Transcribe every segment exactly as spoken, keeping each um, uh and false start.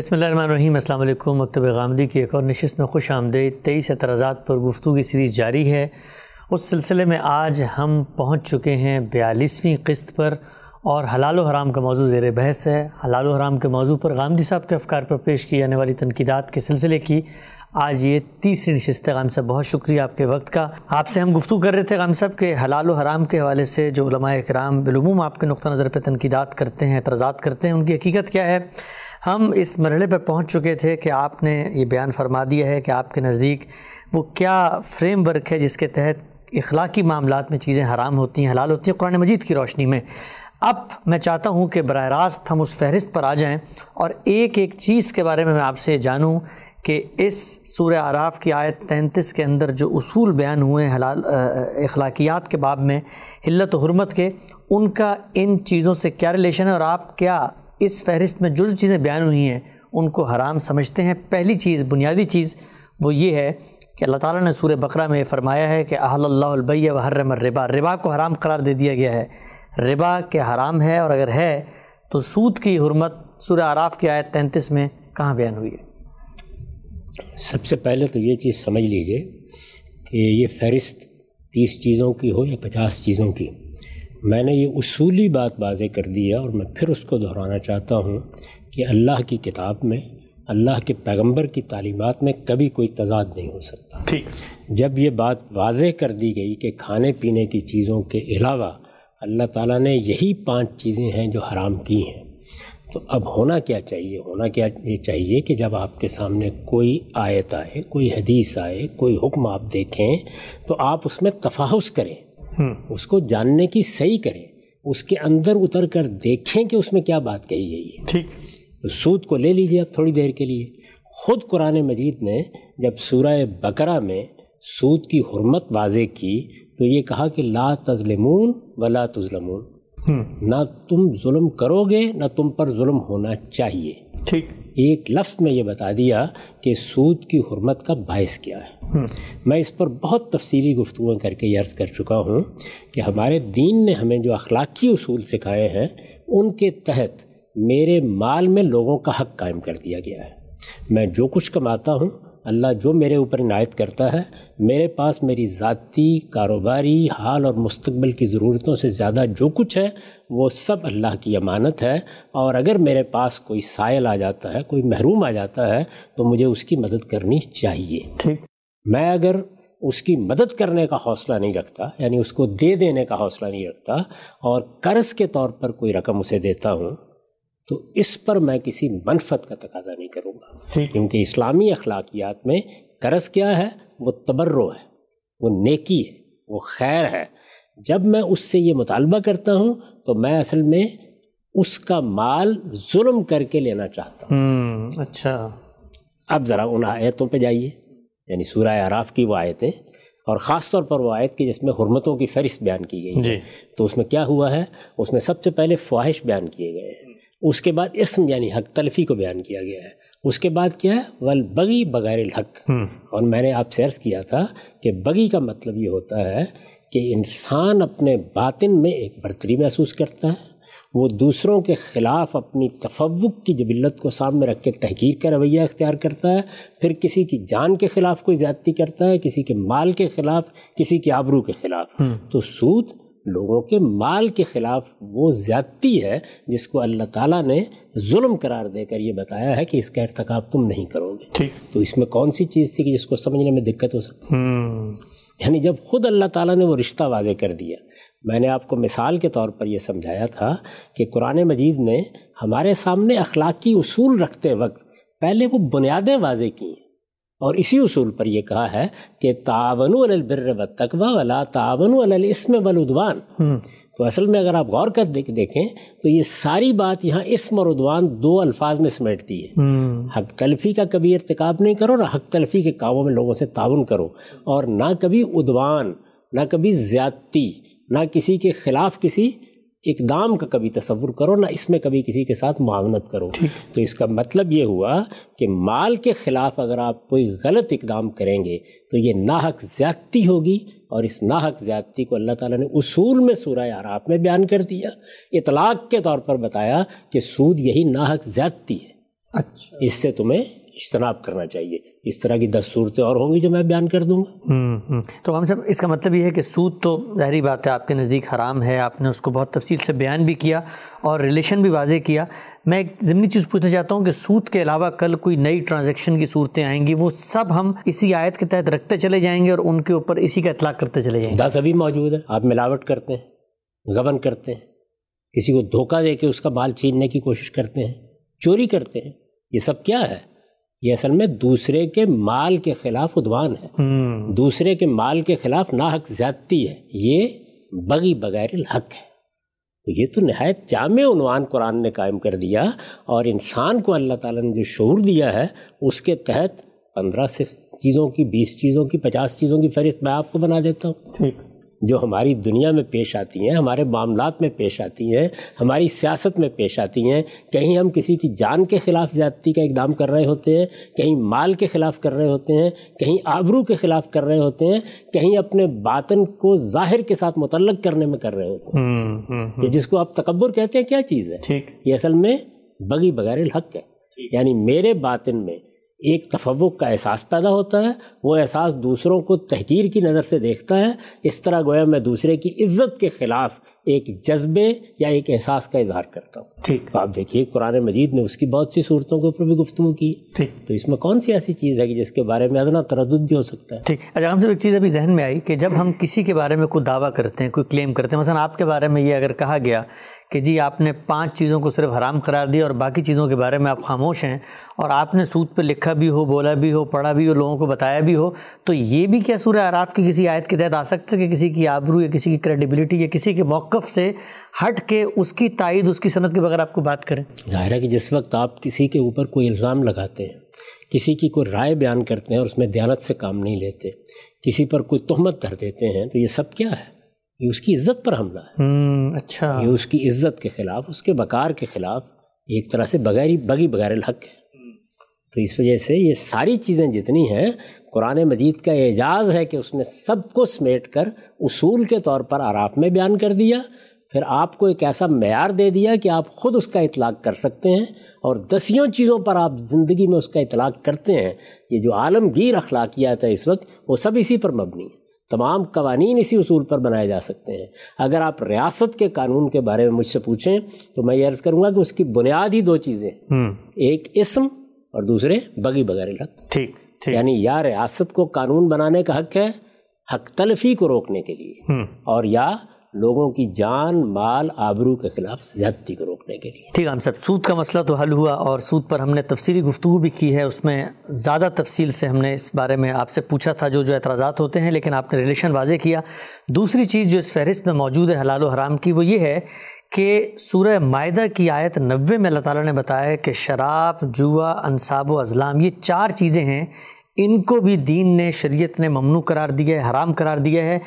بسم اللہ الرحمن الرحیم۔ السلام علیکم۔ مکتب غامدی کی ایک اور نشست میں خوش آمدید۔ تیئیس اعتراضات پر گفتگو کی سیریز جاری ہے، اس سلسلے میں آج ہم پہنچ چکے ہیں بیالیسویں قسط پر، اور حلال و حرام کا موضوع زیر بحث ہے۔ حلال و حرام کے موضوع پر غامدی صاحب کے افکار پر پیش کی جانے والی تنقیدات کے سلسلے کی آج یہ تیسری نشست ہے۔ غامدی صاحب بہت شکریہ آپ کے وقت کا۔ آپ سے ہم گفتگو کر رہے تھے غامدی صاحب کے حلال و حرام کے حوالے سے، جو علماء اکرام بالعموم آپ کے نقطہ نظر پہ تنقیدات کرتے ہیں، اعتراضات کرتے ہیں، ان کی حقیقت کیا ہے۔ ہم اس مرحلے پہ پہنچ چکے تھے کہ آپ نے یہ بیان فرما دیا ہے کہ آپ کے نزدیک وہ کیا فریم ورک ہے جس کے تحت اخلاقی معاملات میں چیزیں حرام ہوتی ہیں، حلال ہوتی ہیں، قرآن مجید کی روشنی میں۔ اب میں چاہتا ہوں کہ براہ راست ہم اس فہرست پر آ جائیں اور ایک ایک چیز کے بارے میں میں آپ سے جانوں کہ اس سورہ اعراف کی آیت تینتیس کے اندر جو اصول بیان ہوئے ہیں حلال اخلاقیات کے باب میں، حلت و حرمت کے، ان کا ان چیزوں سے کیا ریلیشن ہے، اور آپ کیا اس فہرست میں جو جو چیزیں بیان ہوئی ہیں ان کو حرام سمجھتے ہیں۔ پہلی چیز، بنیادی چیز، وہ یہ ہے کہ اللہ تعالیٰ نے سورہ بقرہ میں فرمایا ہے کہ احل اللہ البیع وحرم الربا، ربا کو حرام قرار دے دیا گیا ہے، ربا کے حرام ہے، اور اگر ہے تو سود کی حرمت سورہ اعراف کی آیت تینتیس میں کہاں بیان ہوئی ہے۔ سب سے پہلے تو یہ چیز سمجھ لیجئے کہ یہ فہرست تیس چیزوں کی ہو یا پچاس چیزوں کی، میں نے یہ اصولی بات واضح کر دی ہے، اور میں پھر اس کو دہرانا چاہتا ہوں کہ اللہ کی کتاب میں، اللہ کے پیغمبر کی تعلیمات میں کبھی کوئی تضاد نہیں ہو سکتا۔ ٹھیک، جب یہ بات واضح کر دی گئی کہ کھانے پینے کی چیزوں کے علاوہ اللہ تعالیٰ نے یہی پانچ چیزیں ہیں جو حرام کی ہیں، تو اب ہونا کیا چاہیے؟ ہونا کیا یہ چاہیے کہ جب آپ کے سامنے کوئی آیت آئے، کوئی حدیث آئے، کوئی حکم آپ دیکھیں تو آپ اس میں تفحص کریں، اس کو جاننے کی صحیح کریں، اس کے اندر اتر کر دیکھیں کہ اس میں کیا بات کہی گئی ہے۔ ٹھیک، سود کو لے لیجئے آپ تھوڑی دیر کے لیے، خود قرآن مجید نے جب سورہ بقرہ میں سود کی حرمت واضح کی تو یہ کہا کہ لا تظلمون ولا تظلمون، نہ تم ظلم کرو گے نہ تم پر ظلم ہونا چاہیے۔ ٹھیک، ایک لفظ میں یہ بتا دیا کہ سود کی حرمت کا باعث کیا ہے۔ میں اس پر بہت تفصیلی گفتگویں کر کے یہ عرض کر چکا ہوں کہ ہمارے دین نے ہمیں جو اخلاقی اصول سکھائے ہیں ان کے تحت میرے مال میں لوگوں کا حق قائم کر دیا گیا ہے۔ میں جو کچھ کماتا ہوں، اللہ جو میرے اوپر عنایت کرتا ہے، میرے پاس میری ذاتی، کاروباری، حال اور مستقبل کی ضرورتوں سے زیادہ جو کچھ ہے وہ سب اللہ کی امانت ہے، اور اگر میرے پاس کوئی سائل آ جاتا ہے، کوئی محروم آ جاتا ہے تو مجھے اس کی مدد کرنی چاہیے۔ ٹھیک، میں اگر اس کی مدد کرنے کا حوصلہ نہیں رکھتا، یعنی اس کو دے دینے کا حوصلہ نہیں رکھتا، اور قرض کے طور پر کوئی رقم اسے دیتا ہوں، تو اس پر میں کسی منفعت کا تقاضا نہیں کروں گا، کیونکہ اسلامی اخلاقیات میں قرض کیا ہے؟ وہ تبرع ہے، وہ نیکی ہے، وہ خیر ہے۔ جب میں اس سے یہ مطالبہ کرتا ہوں تو میں اصل میں اس کا مال ظلم کر کے لینا چاہتا ہوں۔ اچھا، اب ذرا ان آیتوں پہ جائیے، یعنی سورہ اعراف کی وہ آیتیں، اور خاص طور پر وہ آیت کی جس میں حرمتوں کی فہرست بیان کی گئی ہے، تو اس میں کیا ہوا ہے؟ اس میں سب سے پہلے فواحش بیان کیے گئے ہیں، اس کے بعد اسم یعنی حق تلفی کو بیان کیا گیا ہے، اس کے بعد کیا ہے؟ والبغی بغیر الحق۔ اور میں نے آپ سے عرض کیا تھا کہ بغی کا مطلب یہ ہوتا ہے کہ انسان اپنے باطن میں ایک برتری محسوس کرتا ہے، وہ دوسروں کے خلاف اپنی تفوق کی جبلت کو سامنے رکھ کے تحقیر کا رویہ اختیار کرتا ہے، پھر کسی کی جان کے خلاف کوئی زیادتی کرتا ہے، کسی کے مال کے خلاف، کسی کے آبرو کے خلاف۔ تو سود لوگوں کے مال کے خلاف وہ زیادتی ہے جس کو اللہ تعالیٰ نے ظلم قرار دے کر یہ بتایا ہے کہ اس کا ارتکاب تم نہیں کرو گے۔ تو اس میں کون سی چیز تھی کہ جس کو سمجھنے میں دقت ہو سکتی؟ یعنی جب خود اللہ تعالیٰ نے وہ رشتہ واضح کر دیا۔ میں نے آپ کو مثال کے طور پر یہ سمجھایا تھا کہ قرآن مجید نے ہمارے سامنے اخلاقی اصول رکھتے وقت پہلے وہ بنیادیں واضح کی ہیں، اور اسی اصول پر یہ کہا ہے کہ تعاونوا علی البر والتقوی ولا تعاونوا علی الاسم والعدوان۔ تو اصل میں اگر آپ غور کر دیکھیں تو یہ ساری بات یہاں اسم اور عدوان دو الفاظ میں سمیٹتی ہے۔ حق تلفی کا کبھی ارتکاب نہیں کرو، نہ حق تلفی کے کاموں میں لوگوں سے تعاون کرو، اور نہ کبھی عدوان، نہ کبھی زیادتی، نہ کسی کے خلاف کسی اقدام کا کبھی تصور کرو، نہ اس میں کبھی کسی کے ساتھ معاونت کرو۔ تو اس کا مطلب یہ ہوا کہ مال کے خلاف اگر آپ کوئی غلط اقدام کریں گے تو یہ ناحق زیادتی ہوگی، اور اس ناحق زیادتی کو اللہ تعالیٰ نے اصول میں سورہ اعراف میں بیان کر دیا، اطلاق کے طور پر بتایا کہ سود یہی ناحق زیادتی ہے۔ اچھا اس سے تمہیں اجتناب کرنا چاہیے. اس طرح کی دس صورتیں اور ہوں گی جو میں بیان کر دوں گا. تو ہم سب اس کا مطلب یہ ہے کہ سود تو ظاہری بات ہے آپ کے نزدیک حرام ہے، آپ نے اس کو بہت تفصیل سے بیان بھی کیا اور ریلیشن بھی واضح کیا. میں ایک ضمنی چیز پوچھنا چاہتا ہوں کہ سود کے علاوہ کل کوئی نئی ٹرانزیکشن کی صورتیں آئیں گی، وہ سب ہم اسی آیت کے تحت رکھتے چلے جائیں گے اور ان کے اوپر اسی کا اطلاق کرتے چلے جائیں گے؟ دس ابھی موجود ہے. آپ ملاوٹ کرتے ہیں، غبن کرتے ہیں، کسی کو دھوکہ دے کے اس کا مال چھیننے کی کوشش کرتے ہیں، چوری کرتے ہیں. یہ سب کیا ہے؟ یہ اصل میں دوسرے کے مال کے خلاف عدوان ہے، hmm. دوسرے کے مال کے خلاف ناحق زیادتی ہے. یہ بغی بغیر الحق ہے. تو یہ تو نہایت جامع عنوان قرآن نے قائم کر دیا، اور انسان کو اللہ تعالیٰ نے جو شعور دیا ہے اس کے تحت پندرہ سے چیزوں کی، بیس چیزوں کی، پچاس چیزوں کی فہرست میں آپ کو بنا دیتا ہوں hmm. جو ہماری دنیا میں پیش آتی ہیں، ہمارے معاملات میں پیش آتی ہیں، ہماری سیاست میں پیش آتی ہیں. کہیں ہم کسی کی جان کے خلاف زیادتی کا اقدام کر رہے ہوتے ہیں، کہیں مال کے خلاف کر رہے ہوتے ہیں، کہیں آبرو کے خلاف کر رہے ہوتے ہیں، کہیں اپنے باطن کو ظاہر کے ساتھ متعلق کرنے میں کر رہے ہوتے ہیں. یہ جس کو آپ تکبر کہتے ہیں کیا چیز ہے؟ یہ اصل میں بغی بغیر الحق ہے. یعنی میرے باطن میں ایک تفوق کا احساس پیدا ہوتا ہے، وہ احساس دوسروں کو تحقیر کی نظر سے دیکھتا ہے. اس طرح گویا میں دوسرے کی عزت کے خلاف ایک جذبے یا ایک احساس کا اظہار کرتا ہوں. ٹھیک، آپ دیکھیے قرآن مجید نے اس کی بہت سی صورتوں کے اوپر بھی گفتگو کی، تو اس میں کون سی ایسی چیز ہے کہ جس کے بارے میں ادنا تردد بھی ہو سکتا ہے؟ ٹھیک. اچھا، ہم سب ایک چیز ابھی ذہن میں آئی کہ جب ہم کسی کے بارے میں کوئی دعویٰ کرتے ہیں، کوئی کلیم کرتے ہیں، مثلا آپ کے بارے میں یہ اگر کہا گیا کہ جی آپ نے پانچ چیزوں کو صرف حرام قرار دیا اور باقی چیزوں کے بارے میں آپ خاموش ہیں، اور آپ نے سود پہ لکھا بھی ہو، بولا بھی ہو، پڑھا بھی ہو، لوگوں کو بتایا بھی ہو، تو یہ بھی کیا سورہ اعراف کی کسی آیت کے تحت آ سکتا ہے کہ کسی کی آبرو یا کسی کی کریڈیبلٹی یا کسی کے موقف سے ہٹ کے اس کی تائید، اس کی سند کے بغیر آپ کو بات کریں؟ ظاہر ہے کہ جس وقت آپ کسی کے اوپر کوئی الزام لگاتے ہیں، کسی کی کوئی رائے بیان کرتے ہیں اور اس میں دیانت سے کام نہیں لیتے، کسی پر کوئی تہمت دھر دیتے ہیں، تو یہ سب کیا ہے؟ یہ اس کی عزت پر حملہ ہے. hmm, اچھا یہ اس کی عزت کے خلاف، اس کے وقار کے خلاف ایک طرح سے بغیر بغی بغیر الحق ہے. تو اس وجہ سے یہ ساری چیزیں جتنی ہیں، قرآن مجید کا اعجاز ہے کہ اس نے سب کو سمیٹ کر اصول کے طور پر اعراف میں بیان کر دیا. پھر آپ کو ایک ایسا معیار دے دیا کہ آپ خود اس کا اطلاق کر سکتے ہیں، اور دسیوں چیزوں پر آپ زندگی میں اس کا اطلاق کرتے ہیں. یہ جو عالمگیر اخلاقیات ہے اس وقت، وہ سب اسی پر مبنی ہے. تمام قوانین اسی اصول پر بنائے جا سکتے ہیں. اگر آپ ریاست کے قانون کے بارے میں مجھ سے پوچھیں تو میں یہ عرض کروں گا کہ اس کی بنیاد ہی دو چیزیں، ایک اسم اور دوسرے بغی بغیر الحق. ٹھیک، یعنی یا ریاست کو قانون بنانے کا حق ہے حق تلفی کو روکنے کے لیے، اور یا لوگوں کی جان، مال، آبرو کے خلاف زیادتی کو روکنے کے لیے. ٹھیک، ہم سب سود کا مسئلہ تو حل ہوا، اور سود پر ہم نے تفصیلی گفتگو بھی کی ہے. اس میں زیادہ تفصیل سے ہم نے اس بارے میں آپ سے پوچھا تھا جو جو اعتراضات ہوتے ہیں، لیکن آپ نے ریلیشن واضح کیا. دوسری چیز جو اس فہرست میں موجود ہے حلال و حرام کی، وہ یہ ہے کہ سورہ مائدہ کی آیت نوے میں اللہ تعالیٰ نے بتایا کہ شراب، جوا، انصاب و ازلام، یہ چار چیزیں ہیں، ان کو بھی دین نے، شریعت نے ممنوع قرار دیا ہے، حرام قرار دیا ہے.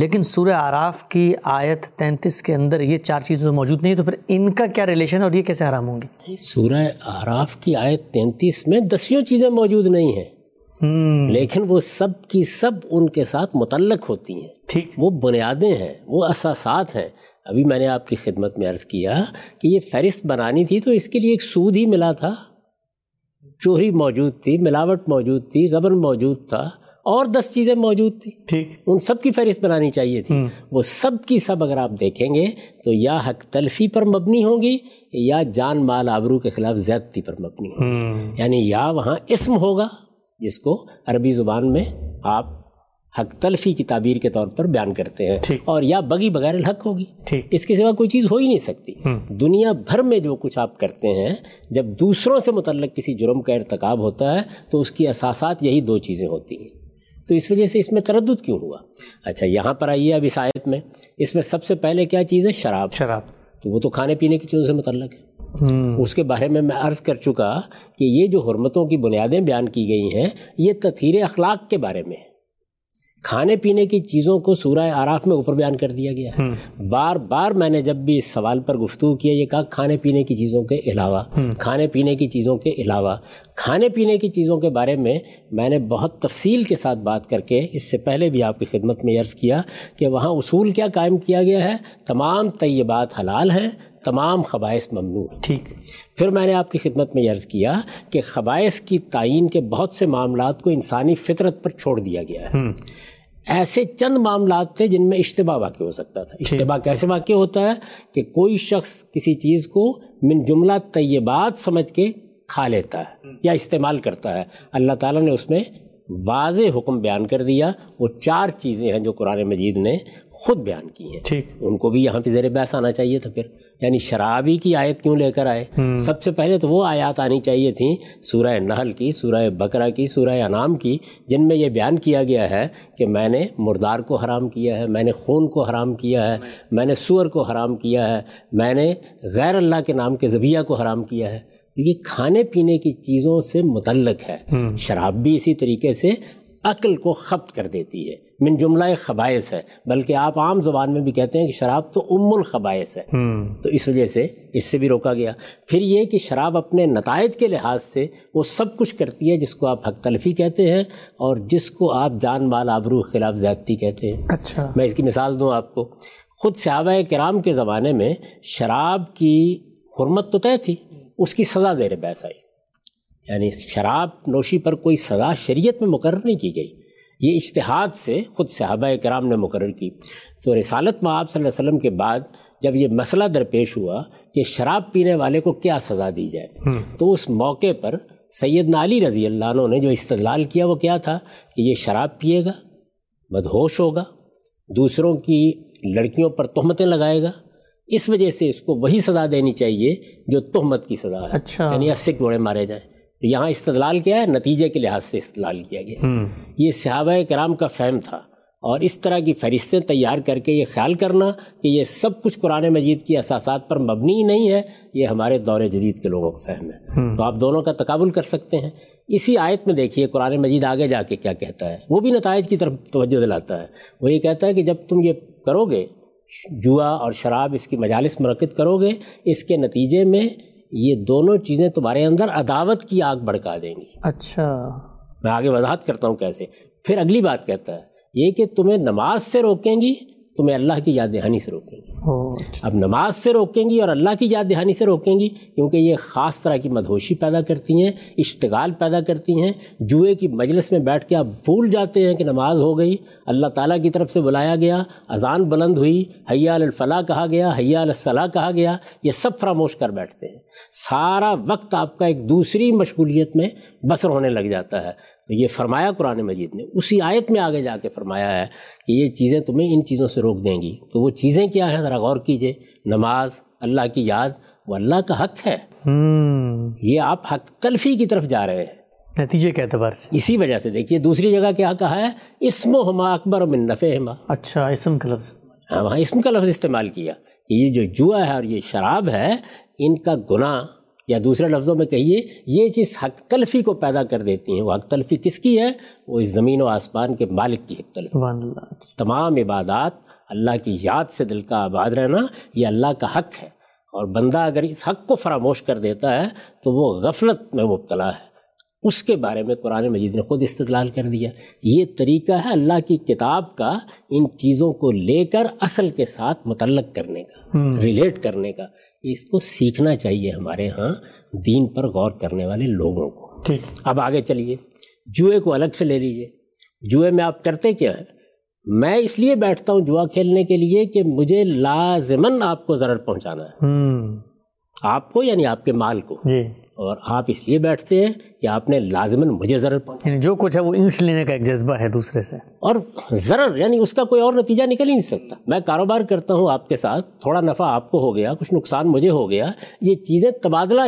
لیکن سورہ اعراف کی آیت تینتیس کے اندر یہ چار چیزیں موجود نہیں، تو پھر ان کا کیا ریلیشن ہے اور یہ کیسے حرام ہوں گے؟ سورہ اعراف کی آیت تینتیس میں دسیوں چیزیں موجود نہیں ہیں، لیکن وہ سب کی سب ان کے ساتھ متعلق ہوتی ہیں. ٹھیک، وہ بنیادیں ہیں، وہ اساسات ہیں. ابھی میں نے آپ کی خدمت میں عرض کیا کہ یہ فہرست بنانی تھی تو اس کے لیے ایک سود ہی ملا تھا، چوری موجود تھی، ملاوٹ موجود تھی، غبن موجود تھا، اور دس چیزیں موجود تھیں. ٹھیک، ان سب کی فہرست بنانی چاہیے تھی. وہ سب کی سب اگر آپ دیکھیں گے تو یا حق تلفی پر مبنی ہوں گی، یا جان، مال، آبرو کے خلاف زیادتی پر مبنی ہوں گی. یعنی یا وہاں اسم ہوگا جس کو عربی زبان میں آپ حق تلفی کی تعبیر کے طور پر بیان کرتے ہیں، اور یا بغی بغیر الحق ہوگی. اس کے سوا کوئی چیز ہو ہی نہیں سکتی. دنیا بھر میں جو کچھ آپ کرتے ہیں، جب دوسروں سے متعلق کسی جرم کا ارتکاب ہوتا ہے تو اس کی اساسات یہی دو چیزیں ہوتی ہیں. تو اس وجہ سے اس میں تردد کیوں ہوا؟ اچھا، یہاں پر آئیے اب اس آیت میں. اس میں سب سے پہلے کیا چیز ہے؟ شراب. شراب تو وہ تو کھانے پینے کی چیزوں سے متعلق ہے. اس کے بارے میں میں عرض کر چکا کہ یہ جو حرمتوں کی بنیادیں بیان کی گئی ہیں، یہ تطہیر اخلاق کے بارے میں ہے. کھانے پینے کی چیزوں کو سورہ اعراف میں اوپر بیان کر دیا گیا ہے. بار بار میں نے جب بھی اس سوال پر گفتگو کیا، یہ کہا کھانے پینے کی چیزوں کے علاوہ، کھانے پینے کی چیزوں کے علاوہ. کھانے پینے کی چیزوں کے بارے میں میں نے بہت تفصیل کے ساتھ بات کر کے اس سے پہلے بھی آپ کی خدمت میں عرض کیا کہ وہاں اصول کیا قائم کیا گیا ہے؟ تمام طیبات حلال ہیں، تمام خبائث ممنوع. ٹھیک. پھر میں نے آپ کی خدمت میں عرض کیا کہ خبائث کی تعین کے بہت سے معاملات کو انسانی فطرت پر چھوڑ دیا گیا ہے. ایسے چند معاملات تھے جن میں اشتباہ واقع ہو سکتا تھا. اشتباہ کیسے واقع ہوتا ہے؟ کہ کوئی شخص کسی چیز کو من جملہ طیبات سمجھ کے کھا لیتا ہے یا استعمال کرتا ہے. اللہ تعالیٰ نے اس میں واضح حکم بیان کر دیا. وہ چار چیزیں ہیں جو قرآن مجید نے خود بیان کی ہیں. ٹھیک. ان کو بھی یہاں پہ زیر بحث آنا چاہیے تھا. پھر یعنی شرابی کی آیت کیوں لے کر آئے؟ سب سے پہلے تو وہ آیات آنی چاہیے تھیں سورہ نحل کی، سورہ بقرہ کی، سورہ انعام کی، جن میں یہ بیان کیا گیا ہے کہ میں نے مردار کو حرام کیا ہے، میں نے خون کو حرام کیا ہے، میں نے سور کو حرام کیا ہے، میں نے غیر اللہ کے نام کے ذبیحہ کو حرام کیا ہے. یہ کھانے پینے کی چیزوں سے متعلق ہے. شراب بھی اسی طریقے سے عقل کو خبط کر دیتی ہے، من جملہ خبائث ہے. بلکہ آپ عام زبان میں بھی کہتے ہیں کہ شراب تو ام الخبائث ہے. تو اس وجہ سے اس سے بھی روکا گیا. پھر یہ کہ شراب اپنے نتائج کے لحاظ سے وہ سب کچھ کرتی ہے جس کو آپ حق تلفی کہتے ہیں اور جس کو آپ جان مال آبرو خلاف زیادتی کہتے ہیں. اچھا، میں اس کی مثال دوں آپ کو. خود صحابہ کرام کے زمانے میں شراب کی حرمت تو طے تھی، اس کی سزا زیر بحث آئی. یعنی شراب نوشی پر کوئی سزا شریعت میں مقرر نہیں کی گئی، یہ اجتہاد سے خود صحابہ کرام نے مقرر کی. تو رسالت مآب صلی اللہ علیہ وسلم کے بعد جب یہ مسئلہ درپیش ہوا کہ شراب پینے والے کو کیا سزا دی جائے، تو اس موقع پر سیدنا علی رضی اللہ عنہ نے جو استدلال کیا وہ کیا تھا کہ یہ شراب پیے گا، بدہوش ہوگا، دوسروں کی لڑکیوں پر تہمتیں لگائے گا، اس وجہ سے اس کو وہی سزا دینی چاہیے جو تہمت کی سزا ہے. اچھا. یعنی اسی کوڑے مارے جائیں. تو یہاں استدلال کیا ہے؟ نتیجے کے لحاظ سے استدلال کیا گیا. hmm. یہ صحابہ کرام کا فہم تھا، اور اس طرح کی فہرستیں تیار کر کے یہ خیال کرنا کہ یہ سب کچھ قرآن مجید کی اساسات پر مبنی ہی نہیں ہے، یہ ہمارے دور جدید کے لوگوں کا فہم ہے. hmm. تو آپ دونوں کا تقابل کر سکتے ہیں. اسی آیت میں دیکھیے قرآن مجید آگے جا کے کیا کہتا ہے، وہ بھی نتائج کی طرف توجہ دلاتا ہے. وہ یہ کہتا ہے کہ جب تم یہ کرو گے، جوا اور شراب، اس کی مجالس منعقد کرو گے، اس کے نتیجے میں یہ دونوں چیزیں تمہارے اندر عداوت کی آگ بھڑکا دیں گی. اچھا، میں آگے وضاحت کرتا ہوں کیسے. پھر اگلی بات کہتا ہے یہ کہ تمہیں نماز سے روکیں گی، تمہیں اللہ کی یاد دہانی سے روکیں گی. اب نماز سے روکیں گی اور اللہ کی یاد دہانی سے روکیں گی کیونکہ یہ خاص طرح کی مدہوشی پیدا کرتی ہیں، اشتغال پیدا کرتی ہیں. جوئے کی مجلس میں بیٹھ کے آپ بھول جاتے ہیں کہ نماز ہو گئی، اللہ تعالیٰ کی طرف سے بلایا گیا، اذان بلند ہوئی، حی علی الفلاح کہا گیا، حی علی الصلاح کہا گیا، یہ سب فراموش کر بیٹھتے ہیں. سارا وقت آپ کا ایک دوسری مشغولیت میں بسر ہونے لگ جاتا ہے. تو یہ فرمایا قرآن مجید نے، اسی آیت میں آگے جا کے فرمایا ہے کہ یہ چیزیں تمہیں ان چیزوں سے روک دیں گی. تو وہ چیزیں کیا ہیں ذرا غور کیجئے. نماز، اللہ کی یاد، وہ اللہ کا حق ہے. hmm. یہ آپ حق تلفی کی طرف جا رہے ہیں نتیجے کے اعتبار سے. اسی وجہ سے دیکھیے دوسری جگہ کیا کہا ہے، اسمہما اکبر من نفعہما. اچھا، اسم کا لفظ، ہاں وہاں اسم کا لفظ استعمال کیا. یہ جو جوا ہے اور یہ شراب ہے، ان کا گناہ، یا دوسرے لفظوں میں کہیے یہ چیز حق تلفی کو پیدا کر دیتی ہیں. وہ حق تلفی کس کی ہے؟ وہ اس زمین و آسمان کے مالک کی حق تلفی. تمام عبادات، اللہ کی یاد سے دل کا آباد رہنا، یہ اللہ کا حق ہے. اور بندہ اگر اس حق کو فراموش کر دیتا ہے تو وہ غفلت میں مبتلا ہے. اس کے بارے میں قرآن مجید نے خود استدلال کر دیا. یہ طریقہ ہے اللہ کی کتاب کا، ان چیزوں کو لے کر اصل کے ساتھ متعلق کرنے کا، ریلیٹ کرنے کا. اس کو سیکھنا چاہیے ہمارے ہاں دین پر غور کرنے والے لوگوں کو. اب آگے چلیے، جوئے کو الگ سے لے لیجئے. جوئے میں آپ کرتے کیا ہیں؟ میں اس لیے بیٹھتا ہوں جوا کھیلنے کے لیے کہ مجھے لازماً آپ کو ضرر پہنچانا ہے، آپ کو یعنی آپ کے مال کو. اور آپ اس لیے بیٹھتے ہیں کہ آپ نے لازماً مجھے ضرر پہنچا، یعنی جو کچھ ہے وہ اینٹ لینے کا ایک جذبہ ہے دوسرے سے، اور ضرر یعنی اس کا کوئی اور نتیجہ نکل ہی نہیں سکتا. میں کاروبار کرتا ہوں آپ کے ساتھ، تھوڑا نفع آپ کو ہو گیا، کچھ نقصان مجھے ہو گیا، یہ چیزیں تبادلہ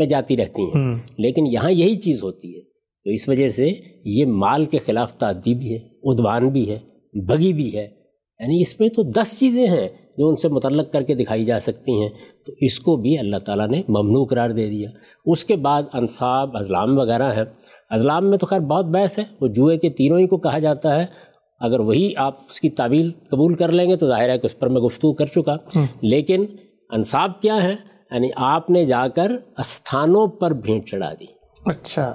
میں جاتی رہتی ہیں. لیکن یہاں یہی چیز ہوتی ہے. تو اس وجہ سے یہ مال کے خلاف تعدی بھی ہے، عدوان بھی ہے، بغی بھی ہے. یعنی اس میں تو دس چیزیں ہیں جو ان سے متعلق کر کے دکھائی جا سکتی ہیں. تو اس کو بھی اللہ تعالیٰ نے ممنوع قرار دے دیا. اس کے بعد انصاب، ازلام وغیرہ ہیں. ازلام میں تو خیر بہت بحث ہے، وہ جوئے کے تیروں ہی کو کہا جاتا ہے. اگر وہی آپ اس کی تعبیل قبول کر لیں گے تو ظاہر ہے کہ اس پر میں گفتگو کر چکا. لیکن انصاب کیا ہے؟ یعنی آپ نے جا کر استھانوں پر بھینٹ چڑھا دی. اچھا،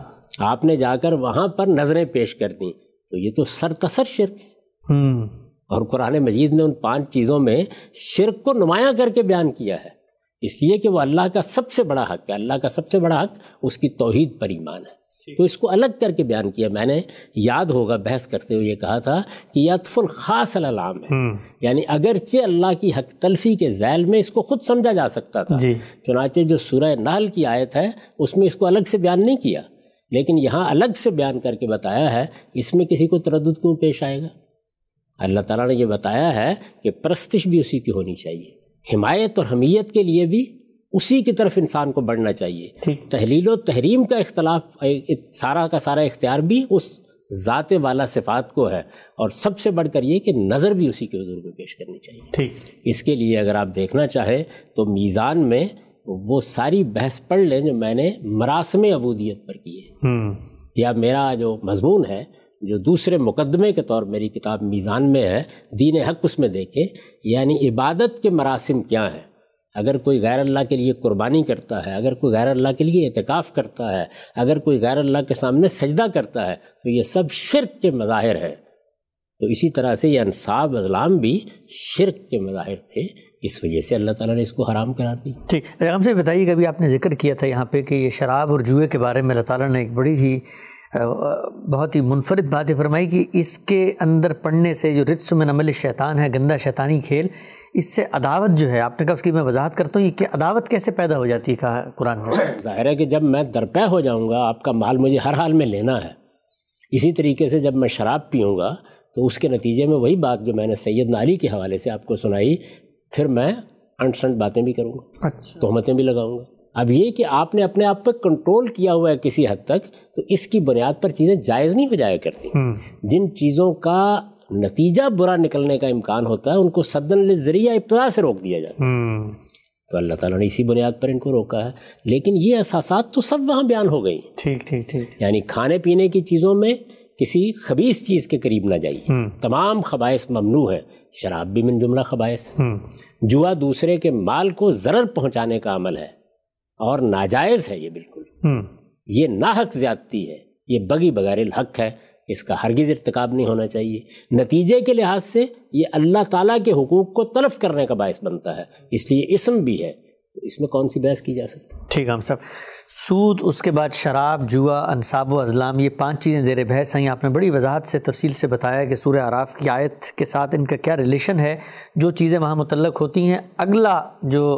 آپ نے جا کر وہاں پر نظریں پیش کر دیں. تو یہ تو سرکسر شرک ہے. اور قرآن مجید نے ان پانچ چیزوں میں شرک کو نمایاں کر کے بیان کیا ہے. اس لیے کہ وہ اللہ کا سب سے بڑا حق ہے. اللہ کا سب سے بڑا حق اس کی توحید پر ایمان ہے. تو اس کو الگ کر کے بیان کیا. میں نے یاد ہوگا بحث کرتے ہوئے یہ کہا تھا کہ یہ عطف الخاص علی العام ہے, یعنی اگرچہ اللہ کی حق تلفی کے ذیل میں اس کو خود سمجھا جا سکتا تھا. چنانچہ جو سورہ نحل کی آیت ہے اس میں اس کو الگ سے بیان نہیں کیا, لیکن یہاں الگ سے بیان کر کے بتایا ہے. اس میں کسی کو تردد کیوں پیش آئے گا؟ اللہ تعالیٰ نے یہ بتایا ہے کہ پرستش بھی اسی کی ہونی چاہیے, حمایت اور حمیت کے لیے بھی اسی کی طرف انسان کو بڑھنا چاہیے. تحلیل و تحریم کا اختلاف, سارا کا سارا اختیار بھی اس ذات والا صفات کو ہے, اور سب سے بڑھ کر یہ کہ نظر بھی اسی کے حضور میں پیش کرنی چاہیے. اس کے لیے اگر آپ دیکھنا چاہیں تو میزان میں وہ ساری بحث پڑھ لیں جو میں نے مراسم عبودیت پر کی ہے, یا میرا جو مضمون ہے جو دوسرے مقدمے کے طور میری کتاب میزان میں ہے, دین حق اس میں دیکھیں, یعنی عبادت کے مراسم کیا ہیں. اگر کوئی غیر اللہ کے لیے قربانی کرتا ہے, اگر کوئی غیر اللہ کے لیے اعتکاف کرتا ہے, اگر کوئی غیر اللہ کے سامنے سجدہ کرتا ہے, تو یہ سب شرک کے مظاہر ہیں. تو اسی طرح سے یہ انصاب ازلام بھی شرک کے مظاہر تھے, اس وجہ سے اللہ تعالیٰ نے اس کو حرام قرار دی. ٹھیک, ہم سے بتائیے کہ ابھی آپ نے ذکر کیا تھا یہاں پہ کہ یہ شراب اور جوئے کے بارے میں اللہ تعالیٰ نے ایک بڑی ہی بہت ہی منفرد بات فرمائی کہ اس کے اندر پڑھنے سے جو رجس من عمل شیطان ہے, گندہ شیطانی کھیل, اس سے عداوت جو ہے, آپ نے کہا اس کی میں وضاحت کرتا ہوں یہ کہ عداوت کیسے پیدا ہو جاتی ہے. کہا قرآن میں ظاہر ہے کہ جب میں درپے ہو جاؤں گا آپ کا مال مجھے ہر حال میں لینا ہے. اسی طریقے سے جب میں شراب پیوں گا تو اس کے نتیجے میں وہی بات جو میں نے سیدنا علی کے حوالے سے آپ کو سنائی, پھر میں انٹ سنٹ باتیں بھی کروں گا, تہمتیں بھی لگاؤں گا. اب یہ کہ آپ نے اپنے آپ پر کنٹرول کیا ہوا ہے کسی حد تک, تو اس کی بنیاد پر چیزیں جائز نہیں ہو جایا کرتی. جن چیزوں کا نتیجہ برا نکلنے کا امکان ہوتا ہے ان کو صدن للذریعہ ابتدا سے روک دیا جاتا ہے. تو اللہ تعالیٰ نے اسی بنیاد پر ان کو روکا ہے. لیکن یہ احساسات تو سب وہاں بیان ہو گئی. ٹھیک ٹھیک ٹھیک, یعنی کھانے پینے کی چیزوں میں کسی خبیث چیز کے قریب نہ جائیے, تمام خبائث ممنوع ہے. شراب بھی من جملہ خبائث, جوا دوسرے کے مال کو ضرر پہنچانے کا عمل ہے اور ناجائز ہے. یہ بالکل یہ ناحق زیادتی ہے, یہ بغی بغیر الحق ہے, اس کا ہرگز ارتکاب نہیں ہونا چاہیے. نتیجے کے لحاظ سے یہ اللہ تعالیٰ کے حقوق کو تلف کرنے کا باعث بنتا ہے, اس لیے اسم بھی ہے. تو اس میں کون سی بحث کی جا سکتی ہے؟ ٹھیک ہے ہم صاحب, سود, اس کے بعد شراب, جوا, انصاب و ازلام, یہ پانچ چیزیں زیر بحث ہیں. آپ نے بڑی وضاحت سے تفصیل سے بتایا کہ سورہ اعراف کی آیت کے ساتھ ان کا کیا ریلیشن ہے, جو چیزیں وہاں متعلق ہوتی ہیں. اگلا جو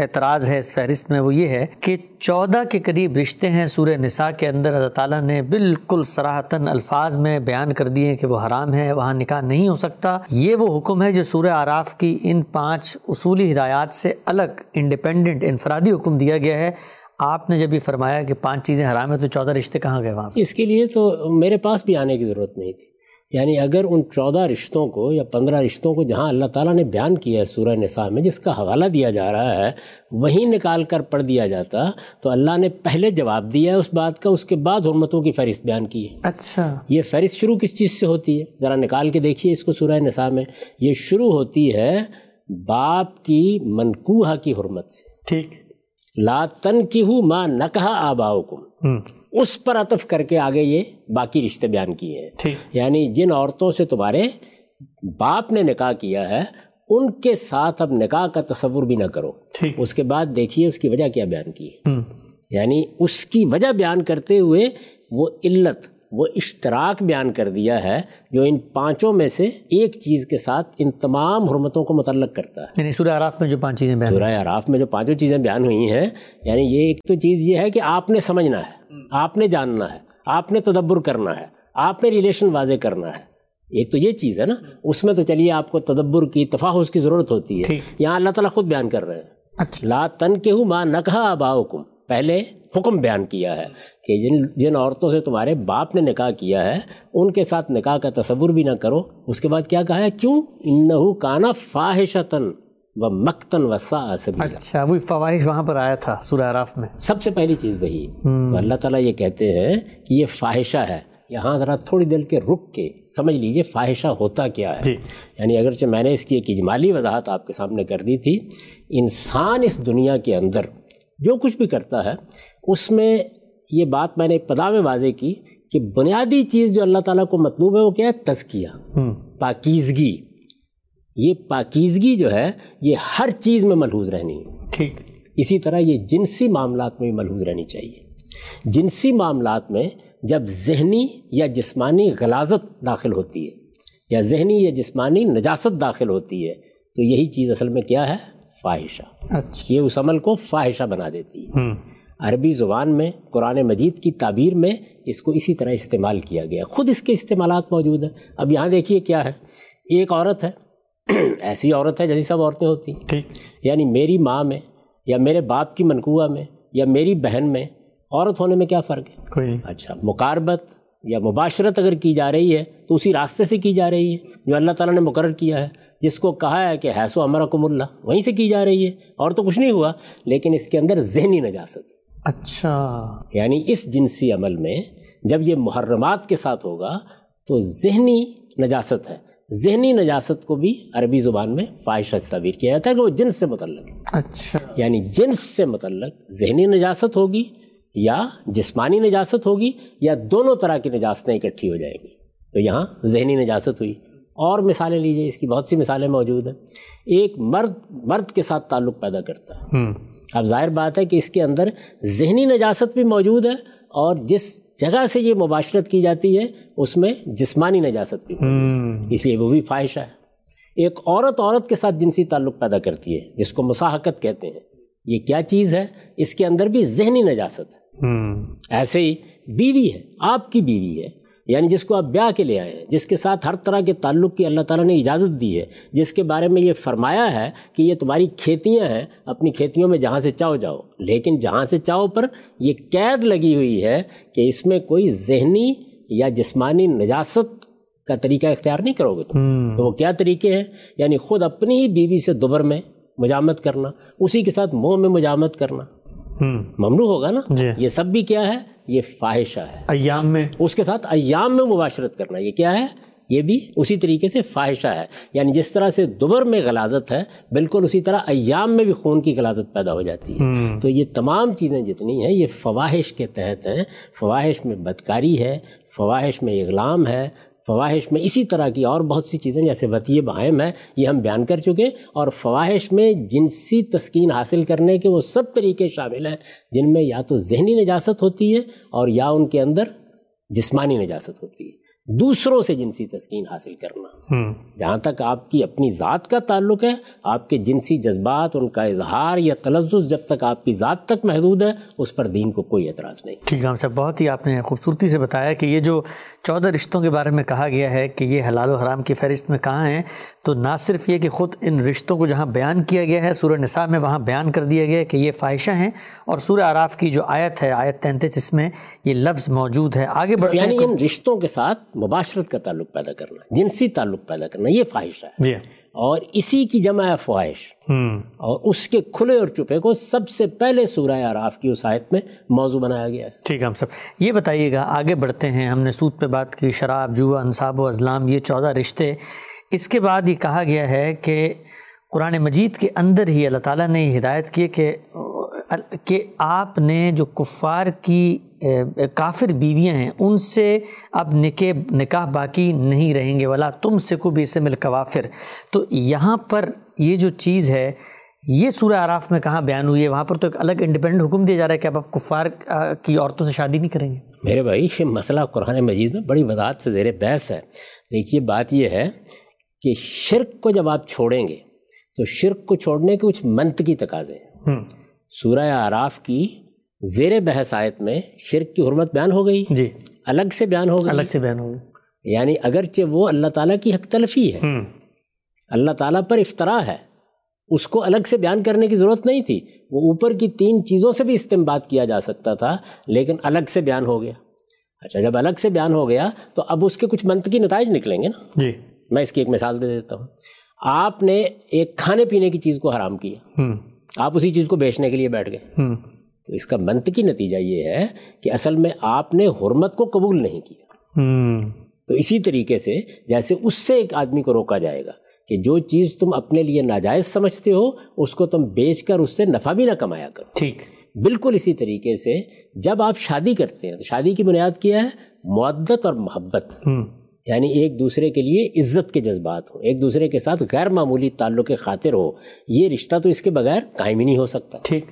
اعتراض ہے اس فہرست میں وہ یہ ہے کہ چودہ کے قریب رشتے ہیں سورہ نساء کے اندر, اللہ تعالیٰ نے بالکل صراحتاً الفاظ میں بیان کر دیے کہ وہ حرام ہے, وہاں نکاح نہیں ہو سکتا. یہ وہ حکم ہے جو سورہ اعراف کی ان پانچ اصولی ہدایات سے الگ, انڈیپینڈنٹ, انفرادی حکم دیا گیا ہے. آپ نے جب یہ فرمایا کہ پانچ چیزیں حرام ہیں تو چودہ رشتے کہاں گئے وہاں؟ اس کے لیے تو میرے پاس بھی آنے کی ضرورت نہیں تھی. یعنی اگر ان چودہ رشتوں کو یا پندرہ رشتوں کو جہاں اللہ تعالیٰ نے بیان کیا ہے سورہ نساء میں, جس کا حوالہ دیا جا رہا ہے, وہیں نکال کر پڑھ دیا جاتا تو اللہ نے پہلے جواب دیا ہے اس بات کا, اس کے بعد حرمتوں کی فہرست بیان کی ہے. اچھا, یہ فہرست شروع کس چیز سے ہوتی ہے ذرا نکال کے دیکھیے اس کو سورہ نساء میں. یہ شروع ہوتی ہے باپ کی منکوحہ کی حرمت سے. ٹھیک, لا تنکحوا ما نکح آباؤکم, اس پر عطف کر کے آگے یہ باقی رشتے بیان کیے ہیں. یعنی جن عورتوں سے تمہارے باپ نے نکاح کیا ہے ان کے ساتھ اب نکاح کا تصور بھی نہ کرو. اس کے بعد دیکھیے اس کی وجہ کیا بیان کی ہے. یعنی اس کی وجہ بیان کرتے ہوئے وہ علت, وہ اشتراک بیان کر دیا ہے جو ان پانچوں میں سے ایک چیز کے ساتھ ان تمام حرمتوں کو متعلق کرتا ہے. یعنی سورہ اعراف میں جو پانچ چیزیں بیان سورہ اعراف میں جو پانچوں چیزیں بیان ہوئی ہیں, یعنی یہ ایک تو چیز یہ ہے کہ آپ نے سمجھنا ہے, آپ نے جاننا ہے, آپ نے تدبر کرنا ہے, آپ نے ریلیشن واضح کرنا ہے. ایک تو یہ چیز ہے نا, اس میں تو چلیے آپ کو تدبر کی, تفحص کی ضرورت ہوتی ہے. یہاں اللہ تعالیٰ خود بیان کر رہے ہیں, لا تنکحوا ما نکح آباؤکم, پہلے حکم بیان کیا ہے کہ جن جن عورتوں سے تمہارے باپ نے نکاح کیا ہے ان کے ساتھ نکاح کا تصور بھی نہ کرو. اس کے بعد کیا کہا ہے؟ کیوں؟ انہو کانا فاحشتن و مقتن و ساء سبیلا. اچھا, وہی فواحش وہاں پر آیا تھا سورہ اعراف میں, سب سے پہلی چیز وہی. تو اللہ تعالیٰ یہ کہتے ہیں کہ یہ فاحشہ ہے. یہاں ذرا تھوڑی دیر کے رک کے سمجھ لیجئے فاحشہ ہوتا کیا ہے. یعنی اگرچہ میں نے اس کی ایک اجمالی وضاحت آپ کے سامنے کر دی تھی, انسان اس دنیا کے اندر جو کچھ بھی کرتا ہے اس میں یہ بات میں نے ابتدا میں واضح کی کہ بنیادی چیز جو اللہ تعالیٰ کو مطلوب ہے وہ کیا ہے؟ تزکیہ, پاکیزگی. یہ پاکیزگی جو ہے یہ ہر چیز میں ملحوظ رہنی ہے. ٹھیک, اسی طرح یہ جنسی معاملات میں بھی ملحوظ رہنی چاہیے. جنسی معاملات میں جب ذہنی یا جسمانی غلاظت داخل ہوتی ہے یا ذہنی یا جسمانی نجاست داخل ہوتی ہے تو یہی چیز اصل میں کیا ہے؟ فاحشہ. یہ اس عمل کو فاحشہ بنا دیتی ہے. عربی زبان میں قرآن مجید کی تعبیر میں اس کو اسی طرح استعمال کیا گیا. خود اس کے استعمالات موجود ہیں. اب یہاں دیکھیے کیا ہے. ایک عورت ہے, ایسی عورت ہے جیسی سب عورتیں ہوتی ہیں, یعنی میری ماں میں یا میرے باپ کی منقوہ میں یا میری بہن میں عورت ہونے میں کیا فرق ہے؟ اچھا, مقاربت یا مباشرت اگر کی جا رہی ہے تو اسی راستے سے کی جا رہی ہے جو اللہ تعالیٰ نے مقرر کیا ہے, جس کو کہا ہے کہ حیث امرکم اللہ, وہیں سے کی جا رہی ہے اور تو کچھ نہیں ہوا. لیکن اس کے اندر ذہنی نجاست. اچھا, یعنی اس جنسی عمل میں جب یہ محرمات کے ساتھ ہوگا تو ذہنی نجاست ہے. ذہنی نجاست کو بھی عربی زبان میں فاحشہ تعبیر کیا جاتا ہے کہ وہ جنس سے متعلق ہے. اچھا, یعنی جنس سے متعلق ذہنی نجاست ہوگی یا جسمانی نجاست ہوگی یا دونوں طرح کی نجاستیں اکٹھی ہو جائیں گی. تو یہاں ذہنی نجاست ہوئی. اور مثالیں لیجئے, اس کی بہت سی مثالیں موجود ہیں. ایک مرد مرد کے ساتھ تعلق پیدا کرتا ہے, اب ظاہر بات ہے کہ اس کے اندر ذہنی نجاست بھی موجود ہے اور جس جگہ سے یہ مباشرت کی جاتی ہے اس میں جسمانی نجاست بھی موجود ہے, اس لیے وہ بھی فاحشہ ہے. ایک عورت عورت کے ساتھ جنسی تعلق پیدا کرتی ہے جس کو مصاحقت کہتے ہیں, یہ کیا چیز ہے؟ اس کے اندر بھی ذہنی نجاست ہے. ایسے ہی بیوی ہے, آپ کی بیوی ہے, یعنی جس کو آپ بیاہ کے لے آئے ہیں, جس کے ساتھ ہر طرح کے تعلق کی اللہ تعالیٰ نے اجازت دی ہے, جس کے بارے میں یہ فرمایا ہے کہ یہ تمہاری کھیتیاں ہیں, اپنی کھیتیوں میں جہاں سے چاہو جاؤ. لیکن جہاں سے چاہو پر یہ قید لگی ہوئی ہے کہ اس میں کوئی ذہنی یا جسمانی نجاست کا طریقہ اختیار نہیں کرو گے تم. تو وہ کیا طریقے ہیں؟ یعنی خود اپنی ہی بیوی سے دوبر میں مجامت کرنا, اسی کے ساتھ منہ میں مجامت کرنا ممنوع ہوگا نا. یہ سب بھی کیا ہے؟ یہ فاحشہ ہے. ایام میں اس کے ساتھ ایام میں مباشرت کرنا, یہ کیا ہے؟ یہ بھی اسی طریقے سے فاحشہ ہے. یعنی جس طرح سے دوبر میں غلاظت ہے, بالکل اسی طرح ایام میں بھی خون کی غلاظت پیدا ہو جاتی ہے. تو یہ تمام چیزیں جتنی ہیں یہ فواحش کے تحت ہیں. فواحش میں بدکاری ہے, فواحش میں اغلام ہے, فواحش میں اسی طرح کی اور بہت سی چیزیں جیسے وطیے بہائم ہیں, یہ ہم بیان کر چکے. اور فواحش میں جنسی تسکین حاصل کرنے کے وہ سب طریقے شامل ہیں جن میں یا تو ذہنی نجاست ہوتی ہے اور یا ان کے اندر جسمانی نجاست ہوتی ہے. دوسروں سے جنسی تسکین حاصل کرنا, جہاں تک آپ کی اپنی ذات کا تعلق ہے, آپ کے جنسی جذبات, ان کا اظہار یا تلذذ جب تک آپ کی ذات تک محدود ہے, اس پر دین کو کوئی اعتراض نہیں. ٹھیک ہے ہم صاحب, بہت ہی آپ نے خوبصورتی سے بتایا کہ یہ جو چودہ رشتوں کے بارے میں کہا گیا ہے کہ یہ حلال و حرام کی فہرست میں کہاں ہیں, تو نہ صرف یہ کہ خود ان رشتوں کو جہاں بیان کیا گیا ہے سورہ نساء میں, وہاں بیان کر دیا گیا ہے کہ یہ فاحشہ ہیں, اور سورہ اعراف کی جو آیت ہے آیت تینتیس, اس میں یہ لفظ موجود ہے. آگے بڑھتے ہیں, یعنی ان رشتوں کے ساتھ مباشرت کا تعلق پیدا کرنا, جنسی تعلق پیدا کرنا, یہ فاحشہ ہے. اور اسی کی جمع ہے فواحش, اور اس کے کھلے اور چھپے کو سب سے پہلے سورہ اعراف کی اس آیت میں موضوع بنایا گیا ہے. ٹھیک ہے ہم صاحب, یہ بتائیے گا, آگے بڑھتے ہیں, ہم نے سود پہ بات کی, شراب, جوا, انصاب و ازلام, یہ چودہ رشتے. اس کے بعد یہ کہا گیا ہے کہ قرآن مجید کے اندر ہی اللہ تعالیٰ نے یہ ہدایت کی کہ کہ آپ نے جو کفار کی کافر بیویاں ہیں ان سے اب نکاح نکاح باقی نہیں رہیں گے, ولا تم سے کو بھی اسے مل کوافر. تو یہاں پر یہ جو چیز ہے یہ سورہ اعراف میں کہاں بیان ہوئی ہے؟ وہاں پر تو ایک الگ انڈیپینڈنٹ حکم دیا جا رہا ہے کہ اب آپ کفار کی عورتوں سے شادی نہیں کریں گے. میرے بھائی, یہ مسئلہ قرآن مجید میں بڑی وضاحت سے زیر بحث ہے. دیکھیے بات یہ ہے کہ شرک کو جب آپ چھوڑیں گے تو شرک کو چھوڑنے کے کچھ منطقی تقاضے ہیں. سورہ اعراف کی زیر بحث آیت میں شرک کی حرمت بیان ہو گئی, جی الگ سے بیان ہو گئی, الگ سے بیان ہو گئی. یعنی اگرچہ وہ اللہ تعالیٰ کی حق تلفی ہے, اللہ تعالیٰ پر افتراء ہے, اس کو الگ سے بیان کرنے کی ضرورت نہیں تھی. وہ اوپر کی تین چیزوں سے بھی استنباط کیا جا سکتا تھا, لیکن الگ سے بیان ہو گیا. اچھا, جب الگ سے بیان ہو گیا تو اب اس کے کچھ منطقی نتائج نکلیں گے نا. جی میں اس کی ایک مثال دے دیتا ہوں. آپ نے ایک کھانے پینے کی چیز کو حرام کیا, آپ اسی چیز کو بیچنے کے لیے بیٹھ گئے, تو اس کا منطقی نتیجہ یہ ہے کہ اصل میں آپ نے حرمت کو قبول نہیں کیا. تو اسی طریقے سے جیسے اس سے ایک آدمی کو روکا جائے گا کہ جو چیز تم اپنے لیے ناجائز سمجھتے ہو اس کو تم بیچ کر اس سے نفع بھی نہ کمایا کرو. ٹھیک, بالکل اسی طریقے سے جب آپ شادی کرتے ہیں تو شادی کی بنیاد کیا ہے؟ مودت اور محبت, یعنی ایک دوسرے کے لیے عزت کے جذبات ہو, ایک دوسرے کے ساتھ غیر معمولی تعلق خاطر ہو. یہ رشتہ تو اس کے بغیر قائم ہی نہیں ہو سکتا. ٹھیک,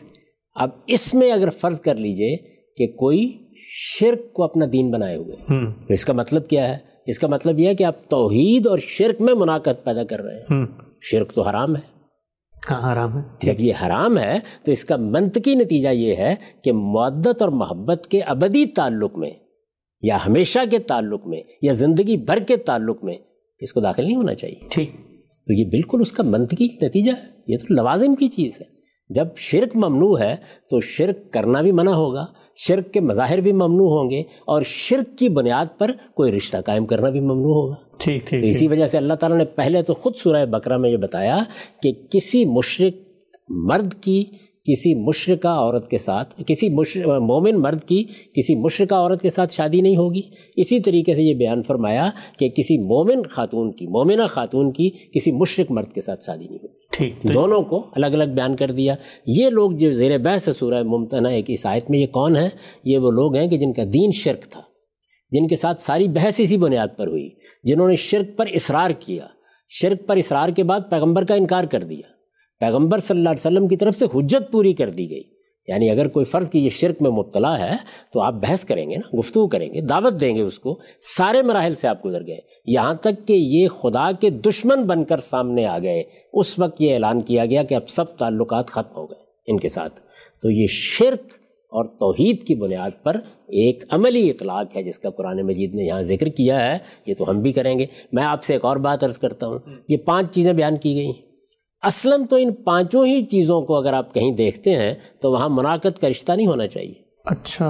اب اس میں اگر فرض کر لیجئے کہ کوئی شرک کو اپنا دین بنائے ہوئے، تو اس کا مطلب کیا ہے؟ اس کا مطلب یہ ہے کہ آپ توحید اور شرک میں مناقضت پیدا کر رہے ہیں. شرک تو حرام ہے. ہاں حرام ہے. جب یہ حرام ہے تو اس کا منطقی نتیجہ یہ ہے کہ مودت اور محبت کے ابدی تعلق میں یا ہمیشہ کے تعلق میں یا زندگی بھر کے تعلق میں اس کو داخل نہیں ہونا چاہیے. ٹھیک. تو یہ بالکل اس کا منطقی نتیجہ ہے، یہ تو لوازم کی چیز ہے. جب شرک ممنوع ہے تو شرک کرنا بھی منع ہوگا، شرک کے مظاہر بھی ممنوع ہوں گے، اور شرک کی بنیاد پر کوئی رشتہ قائم کرنا بھی ممنوع ہوگا. ٹھیک ٹھیک. اسی وجہ سے اللہ تعالیٰ نے پہلے تو خود سورہ بقرہ میں یہ بتایا کہ کسی مشرک مرد کی کسی مشرکہ عورت کے ساتھ، کسی مومن مرد کی کسی مشرکہ عورت کے ساتھ شادی نہیں ہوگی. اسی طریقے سے یہ بیان فرمایا کہ کسی مومن خاتون کی، مومنہ خاتون کی کسی مشرک مرد کے ساتھ شادی نہیں ہوگی. ٹھیک. دونوں کو الگ الگ بیان کر دیا. یہ لوگ جو زیر بحث سورہ ممتنع ایک اس آیت میں، یہ کون ہیں؟ یہ وہ لوگ ہیں کہ جن کا دین شرک تھا، جن کے ساتھ ساری بحث اسی بنیاد پر ہوئی، جنہوں نے شرک پر اصرار کیا، شرک پر اصرار کے بعد پیغمبر کا انکار کر دیا، پیغمبر صلی اللہ علیہ وسلم کی طرف سے حجت پوری کر دی گئی. یعنی اگر کوئی فرض کیجیے شرک میں مبتلا ہے تو آپ بحث کریں گے نا، گفتگو کریں گے، دعوت دیں گے اس کو، سارے مراحل سے آپ گزر گئے، یہاں تک کہ یہ خدا کے دشمن بن کر سامنے آ گئے. اس وقت یہ اعلان کیا گیا کہ اب سب تعلقات ختم ہو گئے ان کے ساتھ. تو یہ شرک اور توحید کی بنیاد پر ایک عملی اطلاق ہے جس کا قرآن مجید نے یہاں ذکر کیا ہے. یہ تو ہم بھی کریں گے. میں آپ سے ایک اور بات عرض کرتا ہوں. یہ پانچ چیزیں بیان کی گئی ہیں، اصلاً تو ان پانچوں ہی چیزوں کو اگر آپ کہیں دیکھتے ہیں تو وہاں مناقضت کا رشتہ نہیں ہونا چاہیے. اچھا،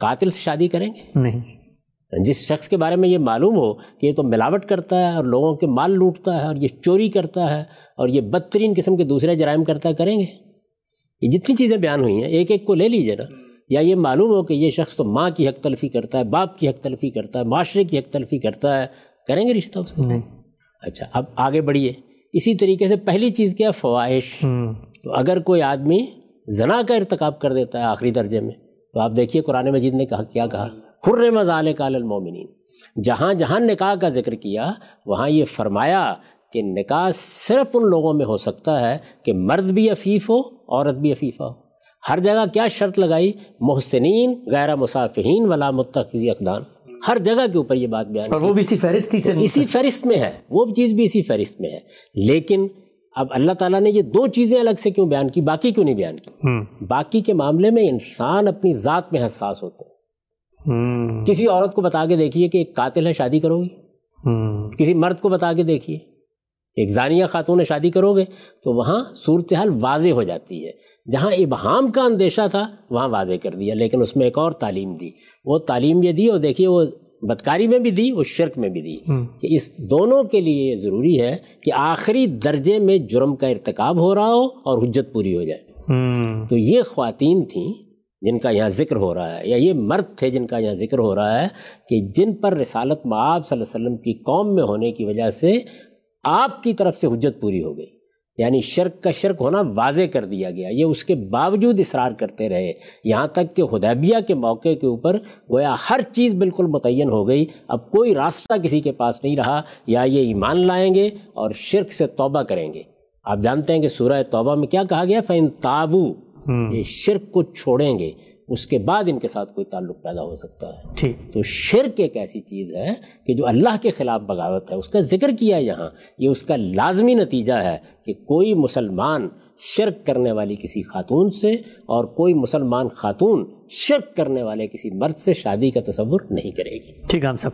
قاتل سے شادی کریں گے نہیں. جس شخص کے بارے میں یہ معلوم ہو کہ یہ تو ملاوٹ کرتا ہے اور لوگوں کے مال لوٹتا ہے اور یہ چوری کرتا ہے اور یہ بدترین قسم کے دوسرے جرائم کرتا ہے، کریں گے؟ یہ جتنی چیزیں بیان ہوئی ہیں ایک ایک کو لے لیجئے نا. یا یہ معلوم ہو کہ یہ شخص تو ماں کی حق تلفی کرتا ہے، باپ کی حق تلفی کرتا ہے، معاشرے کی حق تلفی کرتا ہے، کریں گے رشتہ اس کے ساتھ؟ اچھا، اب آگے بڑھیے. اسی طریقے سے پہلی چیز کیا ہے؟ فواحش. تو اگر کوئی آدمی زنا کا ارتکاب کر دیتا ہے آخری درجے میں تو آپ دیکھیے قرآن مجید نے کہا کیا کہا، حرم ذلک علی المؤمنین. جہاں جہاں نکاح کا ذکر کیا وہاں یہ فرمایا کہ نکاح صرف ان لوگوں میں ہو سکتا ہے کہ مرد بھی عفیف ہو، عورت بھی عفیفہ ہو. ہر جگہ کیا شرط لگائی؟ محسنین غیر مسافحین ولا متخذی اقدان. ہر جگہ کے اوپر یہ بات بیان، اور وہ بھی اسی فہرست سے، اسی فہرست میں ہے، وہ چیز بھی اسی فہرست میں ہے. لیکن اب اللہ تعالیٰ نے یہ دو چیزیں الگ سے کیوں بیان کی، باقی کیوں نہیں بیان کی؟ باقی کے معاملے میں انسان اپنی ذات میں حساس ہوتے ہیں. کسی عورت کو بتا کے دیکھیے کہ ایک قاتل ہے، شادی کرو گی؟ کسی مرد کو بتا کے دیکھیے، ایک زانیہ خاتون ہے، شادی کرو گے؟ تو وہاں صورتحال واضح ہو جاتی ہے. جہاں ابہام کا اندیشہ تھا وہاں واضح کر دیا، لیکن اس میں ایک اور تعلیم دی. وہ تعلیم یہ دی، اور دیکھیے وہ بدکاری میں بھی دی، وہ شرک میں بھی دی، کہ اس دونوں کے لیے ضروری ہے کہ آخری درجے میں جرم کا ارتکاب ہو رہا ہو اور حجت پوری ہو جائے. تو یہ خواتین تھیں جن کا یہاں ذکر ہو رہا ہے، یا یہ مرد تھے جن کا یہاں ذکر ہو رہا ہے، کہ جن پر رسالت مآب صلی اللہ علیہ وسلم کی قوم میں ہونے کی وجہ سے آپ کی طرف سے حجت پوری ہو گئی. یعنی شرک کا شرک ہونا واضح کر دیا گیا، یہ اس کے باوجود اصرار کرتے رہے، یہاں تک کہ حدیبیہ کے موقع کے اوپر گویا ہر چیز بالکل متعین ہو گئی. اب کوئی راستہ کسی کے پاس نہیں رہا، یا یہ ایمان لائیں گے اور شرک سے توبہ کریں گے. آپ جانتے ہیں کہ سورہ توبہ میں کیا کہا گیا؟ فَإِن تَابُوا، یہ شرک کو چھوڑیں گے اس کے بعد ان کے ساتھ کوئی تعلق پیدا ہو سکتا ہے. ٹھیک. تو شرک ایک ایسی چیز ہے کہ جو اللہ کے خلاف بغاوت ہے، اس کا ذکر کیا ہے یہاں. یہ اس کا لازمی نتیجہ ہے کہ کوئی مسلمان شرک کرنے والی کسی خاتون سے اور کوئی مسلمان خاتون شرک کرنے والے کسی مرد سے شادی کا تصور نہیں کرے گی. ٹھیک ہے، ہم سب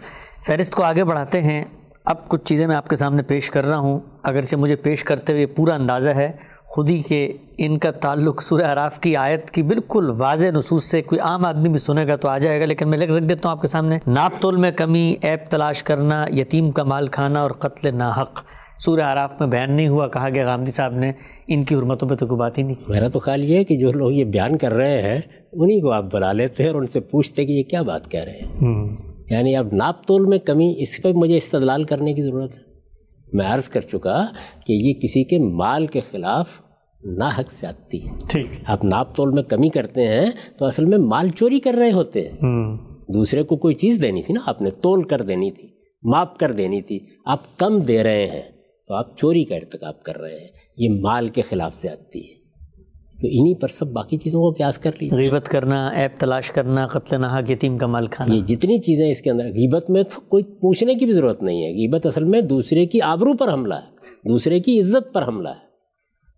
فہرست کو آگے بڑھاتے ہیں. اب کچھ چیزیں میں آپ کے سامنے پیش کر رہا ہوں، اگرچہ مجھے پیش کرتے ہوئے پورا اندازہ ہے خود ہی کہ ان کا تعلق سورہ اعراف کی آیت کی بالکل واضح نصوص سے کوئی عام آدمی بھی سنے گا تو آ جائے گا، لیکن میں لکھ رکھ دیتا ہوں آپ کے سامنے: ناپ تول میں کمی، عیب تلاش کرنا، یتیم کا مال کھانا اور قتل ناحق. سورہ اعراف میں بیان نہیں ہوا، کہا گیا غامدی صاحب نے ان کی حرمتوں پہ تو کوئی بات ہی نہیں. میرا تو خیال یہ ہے کہ جو لوگ یہ بیان کر رہے ہیں انہی کو آپ بلا لیتے ہیں اور ان سے پوچھتے کہ یہ کیا بات کہہ رہے ہیں. یعنی اب ناپ تول میں کمی، اس پہ مجھے استدلال کرنے کی ضرورت ہے. میں عرض کر چکا کہ یہ کسی کے مال کے خلاف ناحق زیادتی ہے. ٹھیک. آپ ناپ تول میں کمی کرتے ہیں تو اصل میں مال چوری کر رہے ہوتے ہیں. دوسرے کو کوئی چیز دینی تھی نا، آپ نے تول کر دینی تھی، ماپ کر دینی تھی، آپ کم دے رہے ہیں تو آپ چوری کا ارتکاب کر رہے ہیں. یہ مال کے خلاف زیادتی ہے. تو انہی پر سب باقی چیزوں کو قیاس کر لیجیے. غیبت کرنا، عیب تلاش کرنا، قتل ناحق یتیم کا مال کھانا، یہ جتنی چیزیں اس کے اندر. غیبت میں تو کوئی پوچھنے کی بھی ضرورت نہیں ہے. غیبت اصل میں دوسرے کی آبرو پر حملہ ہے، دوسرے کی عزت پر حملہ ہے.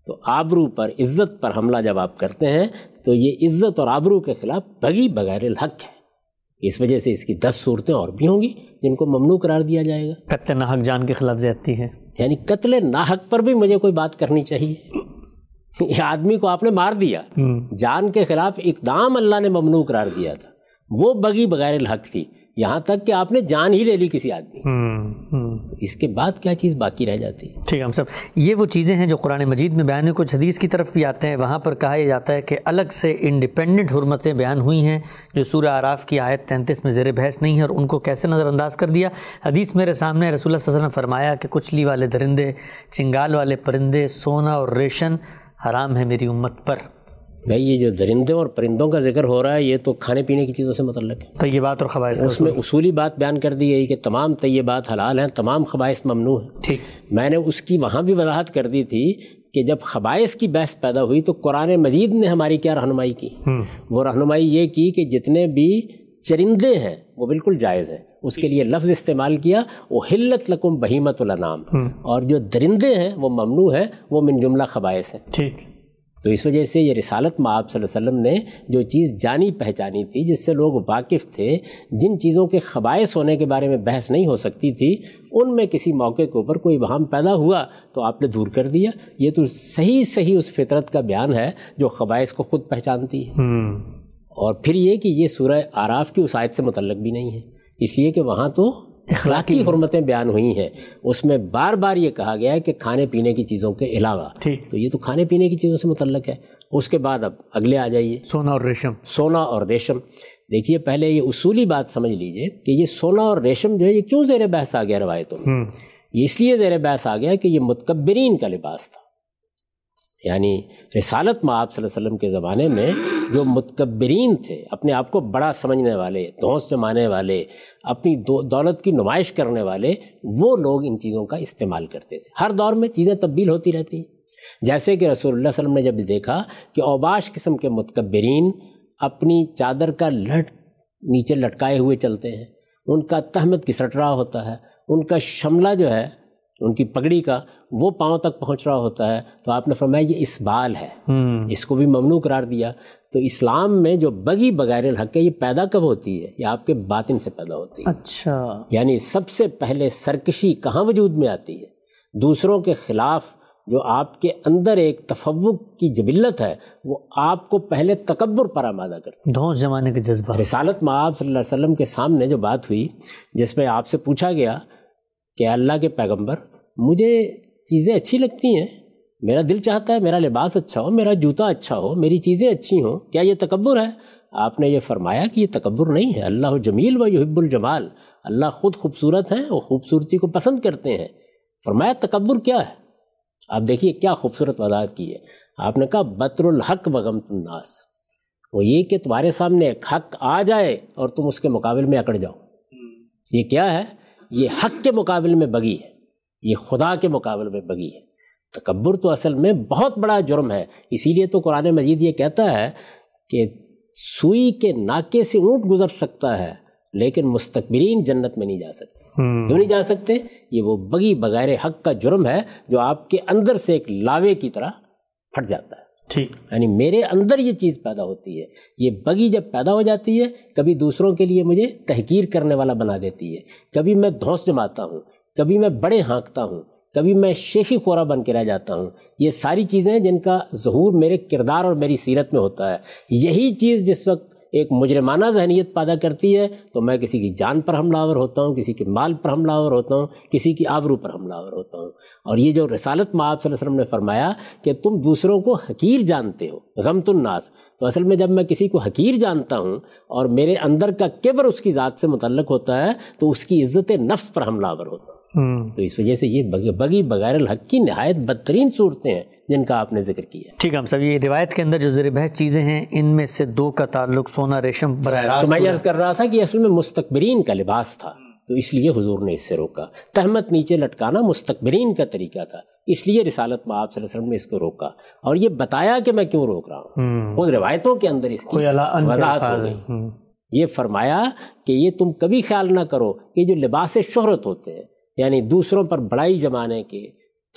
تو آبرو پر، عزت پر حملہ جب آپ کرتے ہیں تو یہ عزت اور آبرو کے خلاف بغی بغیر الحق ہے. اس وجہ سے اس کی دس صورتیں اور بھی ہوں گی جن کو ممنوع قرار دیا جائے گا. قتل ناحق جان کے خلاف زیادتی ہے، یعنی قتل ناحق پر بھی مجھے کوئی بات کرنی چاہیے. یہ آدمی کو آپ نے مار دیا، جان کے خلاف اقدام اللہ نے ممنوع قرار دیا تھا، وہ بغی بغیر الحق تھی، یہاں تک کہ آپ نے جان ہی لے لی کسی آدمی. تو اس کے بعد کیا چیز باقی رہ جاتی ہے؟ ٹھیک ہے ہم صاحب، یہ وہ چیزیں ہیں جو قرآن مجید میں بیان ہوئی. کچھ حدیث کی طرف بھی آتے ہیں، وہاں پر کہا جاتا ہے کہ الگ سے انڈیپینڈنٹ حرمتیں بیان ہوئی ہیں جو سورہ اعراف کی آیت تینتیس میں زیر بحث نہیں ہے، اور ان کو کیسے نظر انداز کر دیا. حدیث میرے سامنے، رسول اللہ صلی اللہ علیہ وسلم فرمایا کہ کچلی والے درندے، چنگال والے پرندے، سونا اور ریشم حرام ہے میری امت پر. بھائی یہ جو درندے اور پرندوں کا ذکر ہو رہا ہے یہ تو کھانے پینے کی چیزوں سے متعلق ہے. طیبات اور خبائث، اس میں اصولی بات بیان کر دی گئی کہ تمام طیبات حلال ہیں، تمام خبائث ممنوع ہیں. ٹھیک، میں نے اس کی وہاں بھی وضاحت کر دی تھی کہ جب خبائث کی بحث پیدا ہوئی تو قرآن مجید نے ہماری کیا رہنمائی کی؟ وہ رہنمائی یہ کی کہ جتنے بھی چرندے ہیں وہ بالکل جائز ہیں. اس کے لیے لفظ استعمال کیا احلت لکم بہیمۃ الانعام، اور جو درندے ہیں وہ ممنوع ہیں، وہ من جملہ خبائث ہیں. ٹھیک، تو اس وجہ سے یہ رسالت میں آپ صلی اللہ علیہ وسلم نے جو چیز جانی پہچانی تھی، جس سے لوگ واقف تھے، جن چیزوں کے خبائث ہونے کے بارے میں بحث نہیں ہو سکتی تھی، ان میں کسی موقع کے اوپر کوئی وہم پیدا ہوا تو آپ نے دور کر دیا. یہ تو صحیح صحیح اس فطرت کا بیان ہے جو خبائث کو خود پہچانتی ہے. اور پھر یہ کہ یہ سورہ اعراف کی اس آیت سے متعلق بھی نہیں ہے، اس لیے کہ وہاں تو اخلاقی حرمتیں بیان ہوئی ہیں. اس میں بار بار یہ کہا گیا ہے کہ کھانے پینے کی چیزوں کے علاوہ، تو یہ تو کھانے پینے کی چیزوں سے متعلق ہے. اس کے بعد اب اگلے آ جائیے، سونا اور ریشم. سونا اور ریشم، دیکھیے پہلے یہ اصولی بات سمجھ لیجئے کہ یہ سونا اور ریشم جو ہے یہ کیوں زیر بحث آ گیا روایتوں میں؟ یہ اس لیے زیر بحث آ گیا کہ یہ متکبرین کا لباس تھا. یعنی رسالت میں آپ صلی اللہ علیہ وسلم کے زمانے میں جو متکبرین تھے، اپنے آپ کو بڑا سمجھنے والے، دھونس جمانے والے، اپنی دولت کی نمائش کرنے والے، وہ لوگ ان چیزوں کا استعمال کرتے تھے. ہر دور میں چیزیں تبدیل ہوتی رہتی ہیں، جیسے کہ رسول اللہ صلی اللہ علیہ وسلم نے جب دیکھا کہ اوباش قسم کے متکبرین اپنی چادر کا لٹ نیچے لٹکائے ہوئے چلتے ہیں، ان کا تہمت گھسٹ رہا ہوتا ہے، ان کا شملہ جو ہے ان کی پگڑی کا وہ پاؤں تک پہنچ رہا ہوتا ہے، تو آپ نے فرمایا یہ اسبال ہے، اس کو بھی ممنوع قرار دیا. تو اسلام میں جو بغی بغیر الحق ہے یہ پیدا کب ہوتی ہے؟ یہ آپ کے باطن سے پیدا ہوتی ہے. اچھا، یعنی سب سے پہلے سرکشی کہاں وجود میں آتی ہے؟ دوسروں کے خلاف جو آپ کے اندر ایک تفوق کی جبلت ہے، وہ آپ کو پہلے تکبر پر آمادہ کرتی ہے، دھونس زمانے کے جذبہ. رسالت میں آپ صلی اللہ علیہ وسلم کے سامنے جو بات ہوئی، جس میں آپ سے پوچھا گیا کہ اللہ کے پیغمبر، مجھے چیزیں اچھی لگتی ہیں، میرا دل چاہتا ہے میرا لباس اچھا ہو، میرا جوتا اچھا ہو، میری چیزیں اچھی ہوں، کیا یہ تکبر ہے؟ آپ نے یہ فرمایا کہ یہ تکبر نہیں ہے، اللہ جمیل و یحب الجمال، اللہ خود خوبصورت ہیں، وہ خوبصورتی کو پسند کرتے ہیں. فرمایا تکبر کیا ہے؟ آپ دیکھیے کیا خوبصورت وضاحت کی ہے. آپ نے کہا بطر الحق وغمت الناس، وہ یہ کہ تمہارے سامنے ایک حق آ جائے اور تم اس کے مقابل میں اکڑ جاؤ. یہ کیا ہے؟ یہ حق کے مقابل میں بغی ہے، یہ خدا کے مقابل میں بغی ہے. تکبر تو اصل میں بہت بڑا جرم ہے. اسی لیے تو قرآن مجید یہ کہتا ہے کہ سوئی کے ناکے سے اونٹ گزر سکتا ہے لیکن مستکبرین جنت میں نہیں جا سکتے. کیوں نہیں جا سکتے؟ یہ وہ بغی بغیر حق کا جرم ہے جو آپ کے اندر سے ایک لاوے کی طرح پھٹ جاتا ہے. ٹھیک، یعنی میرے اندر یہ چیز پیدا ہوتی ہے. یہ بغی جب پیدا ہو جاتی ہے، کبھی دوسروں کے لیے مجھے تحقیر کرنے والا بنا دیتی ہے، کبھی میں دھونس جماتا ہوں، کبھی میں بڑے ہانکتا ہوں، کبھی میں شیخی خورا بن کے رہ جاتا ہوں. یہ ساری چیزیں جن کا ظہور میرے کردار اور میری سیرت میں ہوتا ہے، یہی چیز جس وقت ایک مجرمانہ ذہنیت پیدا کرتی ہے تو میں کسی کی جان پر حملہ آور ہوتا ہوں، کسی کے مال پر حملہ آور ہوتا ہوں، کسی کی آبرو پر حملہ آور ہوتا ہوں. اور یہ جو رسالت میں آپ صلی اللہ علیہ وسلم نے فرمایا کہ تم دوسروں کو حقیر جانتے ہو، غمت الناس، تو اصل میں جب میں کسی کو حقیر جانتا ہوں اور میرے اندر کا کبر اس کی ذات سے متعلق ہوتا ہے تو اس کی عزت نفس پر حملہ آور ہوتا ہے. تو اس وجہ سے یہ بغی بغیر الحق کی نہایت بدترین صورتیں ہیں جن کا آپ نے ذکر کیا. ٹھیک ہے ہم سب، یہ روایت کے اندر جو زیر بحث چیزیں ہیں ان میں سے دو کا تعلق سونا ریشم براہ راست. تو میں یہ عرض کر رہا تھا کہ اصل میں مستکبرین کا لباس تھا، تو اس لیے حضور نے اس سے روکا. تہمت نیچے لٹکانا مستکبرین کا طریقہ تھا، اس لیے رسالت مآب صلی اللہ علیہ وسلم نے اس کو روکا اور یہ بتایا کہ میں کیوں روک رہا ہوں. خود روایتوں کے اندر اس کی وضاحت ہو گئی. یہ فرمایا کہ یہ تم کبھی خیال نہ کرو کہ جو لباس شہرت ہوتے ہیں، یعنی دوسروں پر بڑائی جمانے کے،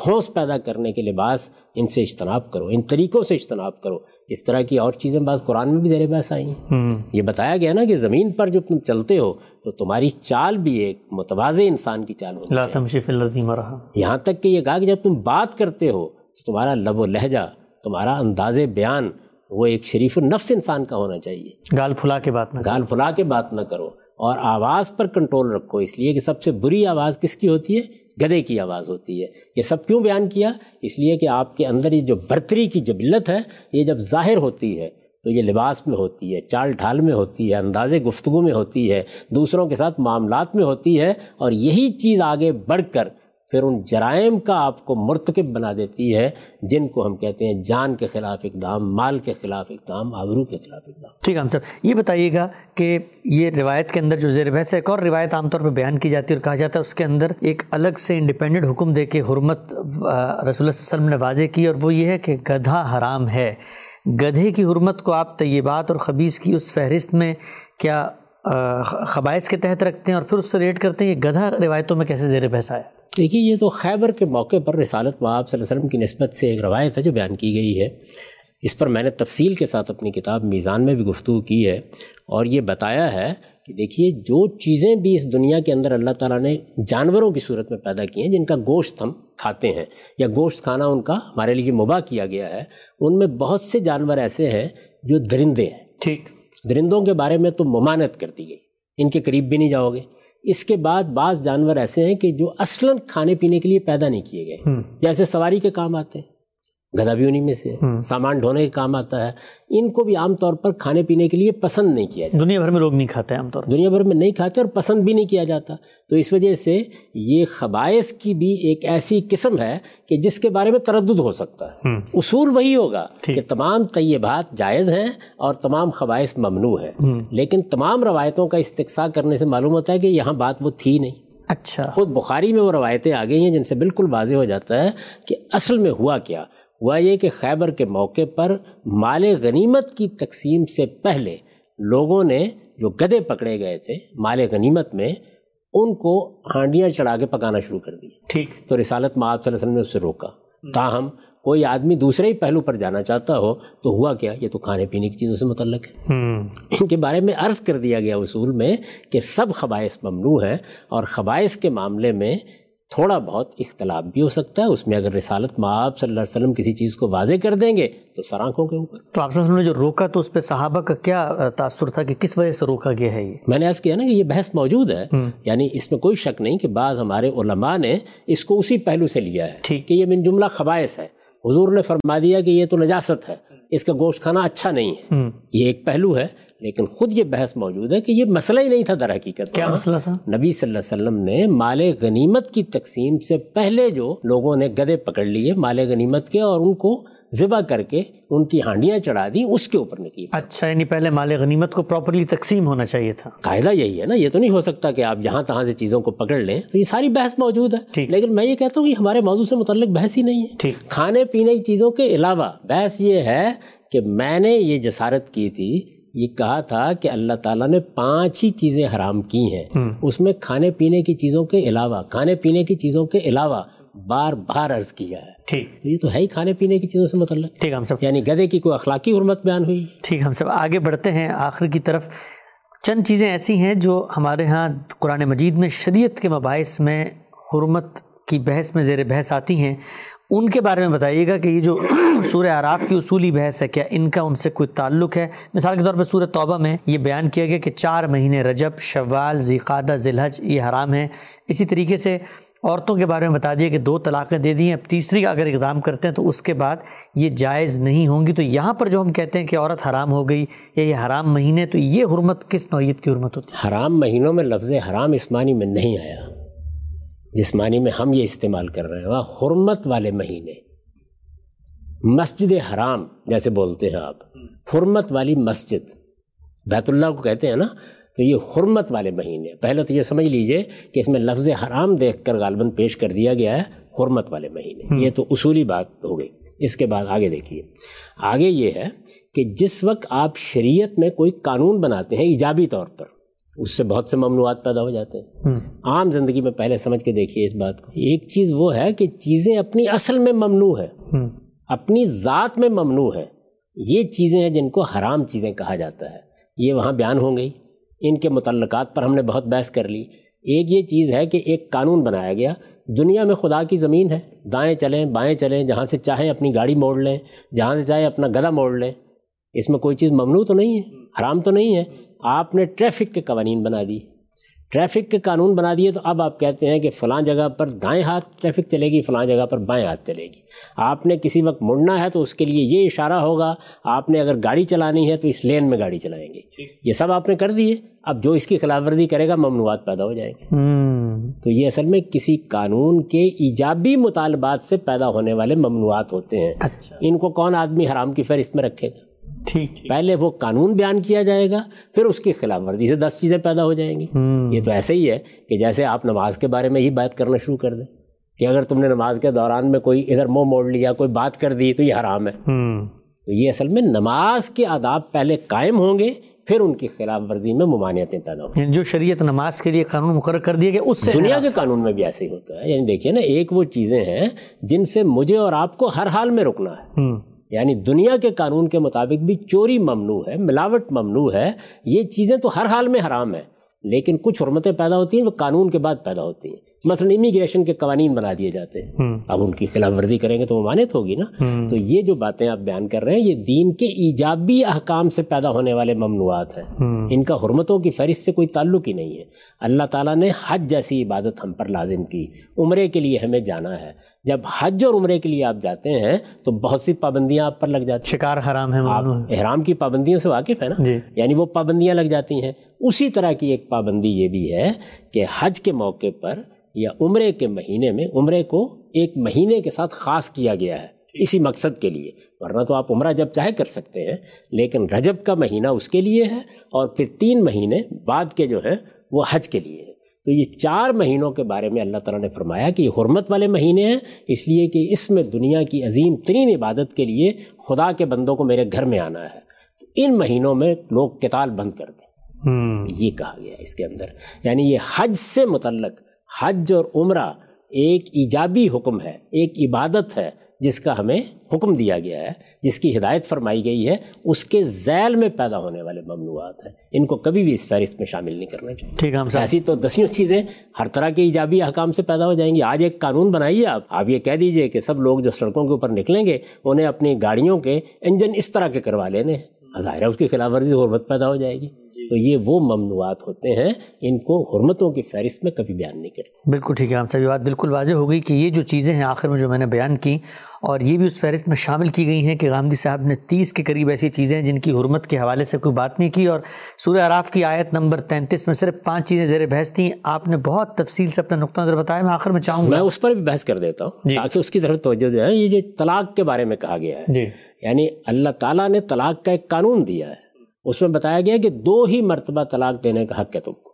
دھونس پیدا کرنے کے لباس، ان سے اجتناب کرو، ان طریقوں سے اجتناب کرو. اس طرح کی اور چیزیں بعض قرآن میں بھی زیر بحث آئی ہیں. یہ بتایا گیا نا کہ زمین پر جب تم چلتے ہو تو تمہاری چال بھی ایک متوازے انسان کی چال ہو. لا تمشی فی الارض مرحا، یہاں تک کہ یہ کہا کہ جب تم بات کرتے ہو تو تمہارا لب و لہجہ، تمہارا انداز بیان، وہ ایک شریف النفس انسان کا ہونا چاہیے. گال پھلا کے بات نہ گال پھلا کے بات نہ کرو اور آواز پر کنٹرول رکھو، اس لیے کہ سب سے بری آواز کس کی ہوتی ہے؟ گدے کی آواز ہوتی ہے. یہ سب کیوں بیان کیا؟ اس لیے کہ آپ کے اندر یہ جو برتری کی جبلت ہے، یہ جب ظاہر ہوتی ہے تو یہ لباس میں ہوتی ہے، چال ڈھال میں ہوتی ہے، انداز گفتگو میں ہوتی ہے، دوسروں کے ساتھ معاملات میں ہوتی ہے، اور یہی چیز آگے بڑھ کر پھر ان جرائم کا آپ کو مرتکب بنا دیتی ہے جن کو ہم کہتے ہیں جان کے خلاف اقدام، مال کے خلاف اقدام، آبرو کے خلاف اقدام. ٹھیک ہے ہم صاحب، یہ بتائیے گا کہ یہ روایت کے اندر جو زیر بحث ہے، ایک اور روایت عام طور پہ بیان کی جاتی ہے اور کہا جاتا ہے اس کے اندر ایک الگ سے انڈیپینڈنٹ حکم دے کے حرمت رسول اللہ صلی اللہ علیہ وسلم نے واضح کی، اور وہ یہ ہے کہ گدھا حرام ہے. گدھے کی حرمت کو آپ طیبات اور خبیث کی اس فہرست میں کیا خبائث کے تحت رکھتے ہیں اور پھر اس سے ریٹ کرتے ہیں؟ یہ گدھا روایتوں میں کیسے زیر بحث آیا؟ دیکھیے، یہ تو خیبر کے موقع پر رسالت مآب صلی اللہ علیہ وسلم کی نسبت سے ایک روایت ہے جو بیان کی گئی ہے. اس پر میں نے تفصیل کے ساتھ اپنی کتاب میزان میں بھی گفتگو کی ہے اور یہ بتایا ہے کہ دیکھیے، جو چیزیں بھی اس دنیا کے اندر اللہ تعالیٰ نے جانوروں کی صورت میں پیدا کی ہیں، جن کا گوشت ہم کھاتے ہیں یا گوشت کھانا ان کا ہمارے لیے مباح کیا گیا ہے، ان میں بہت سے جانور ایسے ہیں جو درندے ہیں. ٹھیک، درندوں کے بارے میں تو ممانعت کر دی گئی، ان کے قریب بھی نہیں جاؤ گے. اس کے بعد بعض جانور ایسے ہیں کہ جو اصلاً کھانے پینے کے لیے پیدا نہیں کیے گئے، جیسے سواری کے کام آتے ہیں، گدھا بھی انہیں میں سے، سامان ڈھونے کے کام آتا ہے. ان کو بھی عام طور پر کھانے پینے کے لیے پسند نہیں کیا جاتا، دنیا بھر میں لوگ نہیں کھاتے، عام طور دنیا بھر میں نہیں کھاتے اور پسند بھی نہیں کیا جاتا. تو اس وجہ سے یہ خبائث کی بھی ایک ایسی قسم ہے کہ جس کے بارے میں تردد ہو سکتا ہے. اصول وہی ہوگا کہ تمام طیبات جائز ہیں اور تمام خبائث ممنوع ہیں، لیکن تمام روایتوں کا استقصاء کرنے سے معلوم ہوتا ہے کہ یہاں بات وہ تھی نہیں. اچھا، خود بخاری میں وہ روایتیں آ گئی ہیں جن سے بالکل واضح ہو جاتا ہے کہ اصل میں ہوا کیا. ہوا یہ کہ خیبر کے موقع پر مال غنیمت کی تقسیم سے پہلے لوگوں نے جو گدھے پکڑے گئے تھے مال غنیمت میں، ان کو ہانڈیاں چڑھا کے پکانا شروع کر دی. ٹھیک، تو رسالت مآب صلی اللہ علیہ وسلم نے اس سے روکا. تاہم کوئی آدمی دوسرے ہی پہلو پر جانا چاہتا ہو تو ہوا کیا؟ یہ تو کھانے پینے کی چیزوں سے متعلق ہے. ان کے بارے میں عرض کر دیا گیا اصول میں کہ سب خبائث ممنوع ہیں، اور خبائث کے معاملے میں تھوڑا بہت اختلاف بھی ہو سکتا ہے. اس میں اگر رسالت مآب صلی اللہ علیہ وسلم کسی چیز کو واضح کر دیں گے تو سرانکھوں کے اوپر. تو آپ صلی اللہ علیہ وسلم نے جو روکا تو اس پہ صحابہ کا کیا تاثر تھا کہ کس وجہ سے روکا گیا ہے؟ یہ میں نے عرض کیا نا کہ یہ بحث موجود ہے، یعنی اس میں کوئی شک نہیں کہ بعض ہمارے علماء نے اس کو اسی پہلو سے لیا ہے کہ یہ من جملہ خبائث ہے. حضور نے فرما دیا کہ یہ تو نجاست ہے، اس کا گوشت کھانا اچھا نہیں ہے. یہ ایک پہلو ہے، لیکن خود یہ بحث موجود ہے کہ یہ مسئلہ ہی نہیں تھا در حقیقت. کیا مسئلہ تھا؟ نبی صلی اللہ علیہ وسلم نے مال غنیمت کی تقسیم سے پہلے جو لوگوں نے گدے پکڑ لیے مال غنیمت کے اور ان کو ذبح کر کے ان کی ہانڈیاں چڑھا دی، اس کے اوپر نکلی. اچھا، یعنی پہلے مال غنیمت کو پراپرلی تقسیم ہونا چاہیے تھا. قاعدہ یہی ہے نا، یہ تو نہیں ہو سکتا کہ آپ یہاں تہاں سے چیزوں کو پکڑ لیں. تو یہ ساری بحث موجود ہے، لیکن میں یہ کہتا ہوں کہ ہمارے موضوع سے متعلق بحث ہی نہیں ہے. کھانے پینے کی چیزوں کے علاوہ بحث یہ ہے کہ میں نے یہ جسارت کی تھی، یہ کہا تھا کہ اللہ تعالیٰ نے پانچ ہی چیزیں حرام کی ہیں، اس میں کھانے پینے کی چیزوں کے علاوہ کھانے پینے کی چیزوں کے علاوہ بار بار عرض کیا ہے. ٹھیک، یہ تو ہے ہی کھانے پینے کی چیزوں سے متعلق. ٹھیک ہم سب، یعنی گدھے کی کوئی اخلاقی حرمت بیان ہوئی. ٹھیک ہم سب، آگے بڑھتے ہیں. آخر کی طرف چند چیزیں ایسی ہیں جو ہمارے ہاں قرآن مجید میں شریعت کے مباحث میں حرمت کی بحث میں زیر بحث آتی ہیں، ان کے بارے میں بتائیے گا کہ یہ جو سورہ اعراف کی اصولی بحث ہے، کیا ان کا ان سے کوئی تعلق ہے؟ مثال کے طور پر سورہ توبہ میں یہ بیان کیا گیا کہ چار مہینے رجب، شوال، ذی قعدہ، ذی الحج یہ حرام ہیں. اسی طریقے سے عورتوں کے بارے میں بتا دیا کہ دو طلاقیں دے دی ہیں، اب تیسری کا اگر اقدام کرتے ہیں تو اس کے بعد یہ جائز نہیں ہوں گی. تو یہاں پر جو ہم کہتے ہیں کہ عورت حرام ہو گئی یا یہ حرام مہینے، تو یہ حرمت کس نوعیت کی حرمت ہوتی ہے؟ حرام مہینوں میں لفظ حرام اس معنی میں نہیں آیا جس معنی میں ہم یہ استعمال کر رہے ہیں. وہاں حرمت والے مہینے، مسجد حرام جیسے بولتے ہیں آپ، حرمت والی مسجد بیت اللہ کو کہتے ہیں نا، تو یہ حرمت والے مہینے، پہلے تو یہ سمجھ لیجئے کہ اس میں لفظ حرام دیکھ کر غالباً پیش کر دیا گیا ہے حرمت والے مہینے، یہ تو اصولی بات ہو گئی. اس کے بعد آگے دیکھیے، آگے یہ ہے کہ جس وقت آپ شریعت میں کوئی قانون بناتے ہیں ایجابی طور پر، اس سے بہت سے ممنوعات پیدا ہو جاتے ہیں. عام زندگی میں پہلے سمجھ کے دیکھیے اس بات کو. ایک چیز وہ ہے کہ چیزیں اپنی اصل میں ممنوع ہیں، اپنی ذات میں ممنوع ہیں. یہ چیزیں ہیں جن کو حرام چیزیں کہا جاتا ہے، یہ وہاں بیان ہوں گی، ان کے متعلقات پر ہم نے بہت بحث کر لی. ایک یہ چیز ہے کہ ایک قانون بنایا گیا، دنیا میں خدا کی زمین ہے، دائیں چلیں بائیں چلیں، جہاں سے چاہیں اپنی گاڑی موڑ لیں، جہاں سے چاہیں اپنا گدھا موڑ لیں، اس میں کوئی چیز ممنوع تو نہیں ہے، حرام تو نہیں ہے. آپ نے ٹریفک کے قوانین بنا دیے، ٹریفک کے قانون بنا دیے، تو اب آپ کہتے ہیں کہ فلاں جگہ پر دائیں ہاتھ ٹریفک چلے گی، فلاں جگہ پر بائیں ہاتھ چلے گی. آپ نے کسی وقت مڑنا ہے تو اس کے لیے یہ اشارہ ہوگا، آپ نے اگر گاڑی چلانی ہے تو اس لین میں گاڑی چلائیں گے. یہ سب آپ نے کر دیے، اب جو اس کی خلاف ورزی کرے گا ممنوعات پیدا ہو جائیں گے. تو یہ اصل میں کسی قانون کے ایجابی مطالبات سے پیدا ہونے والے ممنوعات ہوتے ہیں. ان کو کون آدمی حرام کی فہرست میں رکھے گا؟ ٹھیک، پہلے وہ قانون بیان کیا جائے گا، پھر اس کی خلاف ورزی سے دس چیزیں پیدا ہو جائیں گی. یہ تو ایسے ہی ہے کہ جیسے آپ نماز کے بارے میں ہی بات کرنا شروع کر دیں کہ اگر تم نے نماز کے دوران میں کوئی ادھر منہ موڑ لیا، کوئی بات کر دی تو یہ حرام ہے. تو یہ اصل میں نماز کے آداب پہلے قائم ہوں گے، پھر ان کی خلاف ورزی میں ممانعتیں پیدا ہوں گی. جو شریعت نماز کے لیے قانون مقرر کر دیے گئے، اس سے دنیا کے قانون میں بھی ایسے ہی ہوتا ہے. یعنی دیکھیے نا، ایک وہ چیزیں ہیں جن سے مجھے اور آپ کو ہر حال میں رکنا ہے. یعنی دنیا کے قانون کے مطابق بھی چوری ممنوع ہے، ملاوٹ ممنوع ہے، یہ چیزیں تو ہر حال میں حرام ہیں. لیکن کچھ حرمتیں پیدا ہوتی ہیں وہ قانون کے بعد پیدا ہوتی ہیں. مثلا امیگریشن کے قوانین بنا دیے جاتے ہیں، اب ان کی خلاف ورزی کریں گے تو ممانعت ہوگی نا. تو یہ جو باتیں آپ بیان کر رہے ہیں یہ دین کے ایجابی احکام سے پیدا ہونے والے ممنوعات ہیں، ان کا حرمتوں کی فہرست سے کوئی تعلق ہی نہیں ہے. اللہ تعالیٰ نے حج جیسی عبادت ہم پر لازم کی، عمرے کے لیے ہمیں جانا ہے. جب حج اور عمرے کے لیے آپ جاتے ہیں تو بہت سی پابندیاں آپ پر لگ جاتی ہیں، شکار حرام ہے، آپ احرام کی پابندیوں سے واقف ہیں نا، یعنی وہ پابندیاں لگ جاتی ہیں. اسی طرح کی ایک پابندی یہ بھی ہے کہ حج کے موقع پر یا عمرے کے مہینے میں، عمرے کو ایک مہینے کے ساتھ خاص کیا گیا ہے اسی مقصد کے لیے، ورنہ تو آپ عمرہ جب چاہے کر سکتے ہیں، لیکن رجب کا مہینہ اس کے لیے ہے، اور پھر تین مہینے بعد کے جو ہیں وہ حج کے لیے ہے. تو یہ چار مہینوں کے بارے میں اللہ تعالیٰ نے فرمایا کہ یہ حرمت والے مہینے ہیں، اس لیے کہ اس میں دنیا کی عظیم ترین عبادت کے لیے خدا کے بندوں کو میرے گھر میں آنا ہے. تو ان مہینوں میں لوگ قتال بند کر دیں، یہ کہا گیا اس کے اندر. یعنی یہ حج سے متعلق، حج اور عمرہ ایک ایجابی حکم ہے، ایک عبادت ہے جس کا ہمیں حکم دیا گیا ہے، جس کی ہدایت فرمائی گئی ہے. اس کے ذیل میں پیدا ہونے والے ممنوعات ہیں، ان کو کبھی بھی اس فہرست میں شامل نہیں کرنا چاہیے. ٹھیک ہے، ایسی تو دسیوں چیزیں ہر طرح کے ایجابی احکام سے پیدا ہو جائیں گی. آج ایک قانون بنائیے، آپ آپ یہ کہہ دیجئے کہ سب لوگ جو سڑکوں کے اوپر نکلیں گے انہیں اپنی گاڑیوں کے انجن اس طرح کے کروا لینے ہیں، ظاہر ہے اس کی خلاف ورزی حرمت پیدا ہو جائے گی. تو یہ وہ ممنوعات ہوتے ہیں، ان کو حرمتوں کی فہرست میں کبھی بیان نہیں کرتے. بالکل ٹھیک ہے، ہم سب یہ بات بالکل واضح ہو گئی کہ یہ جو چیزیں ہیں آخر میں جو میں نے بیان کی، اور یہ بھی اس فہرست میں شامل کی گئی ہیں کہ غامدی صاحب نے تیس کے قریب ایسی چیزیں ہیں جن کی حرمت کے حوالے سے کوئی بات نہیں کی، اور سورہ اعراف کی آیت نمبر تینتیس میں صرف پانچ چیزیں زیر بحث تھیں. آپ نے بہت تفصیل سے اپنا نقطہ نظر بتایا، میں آخر میں چاہوں گا میں اس پر بھی بحث کر دیتا ہوں تاکہ اس کی ضرورت توجہ جو ہے. یہ جو طلاق کے بارے میں کہا گیا ہے، یعنی اللہ تعالیٰ نے طلاق کا ایک قانون دیا ہے، اس میں بتایا گیا کہ دو ہی مرتبہ طلاق دینے کا حق ہے تم کو.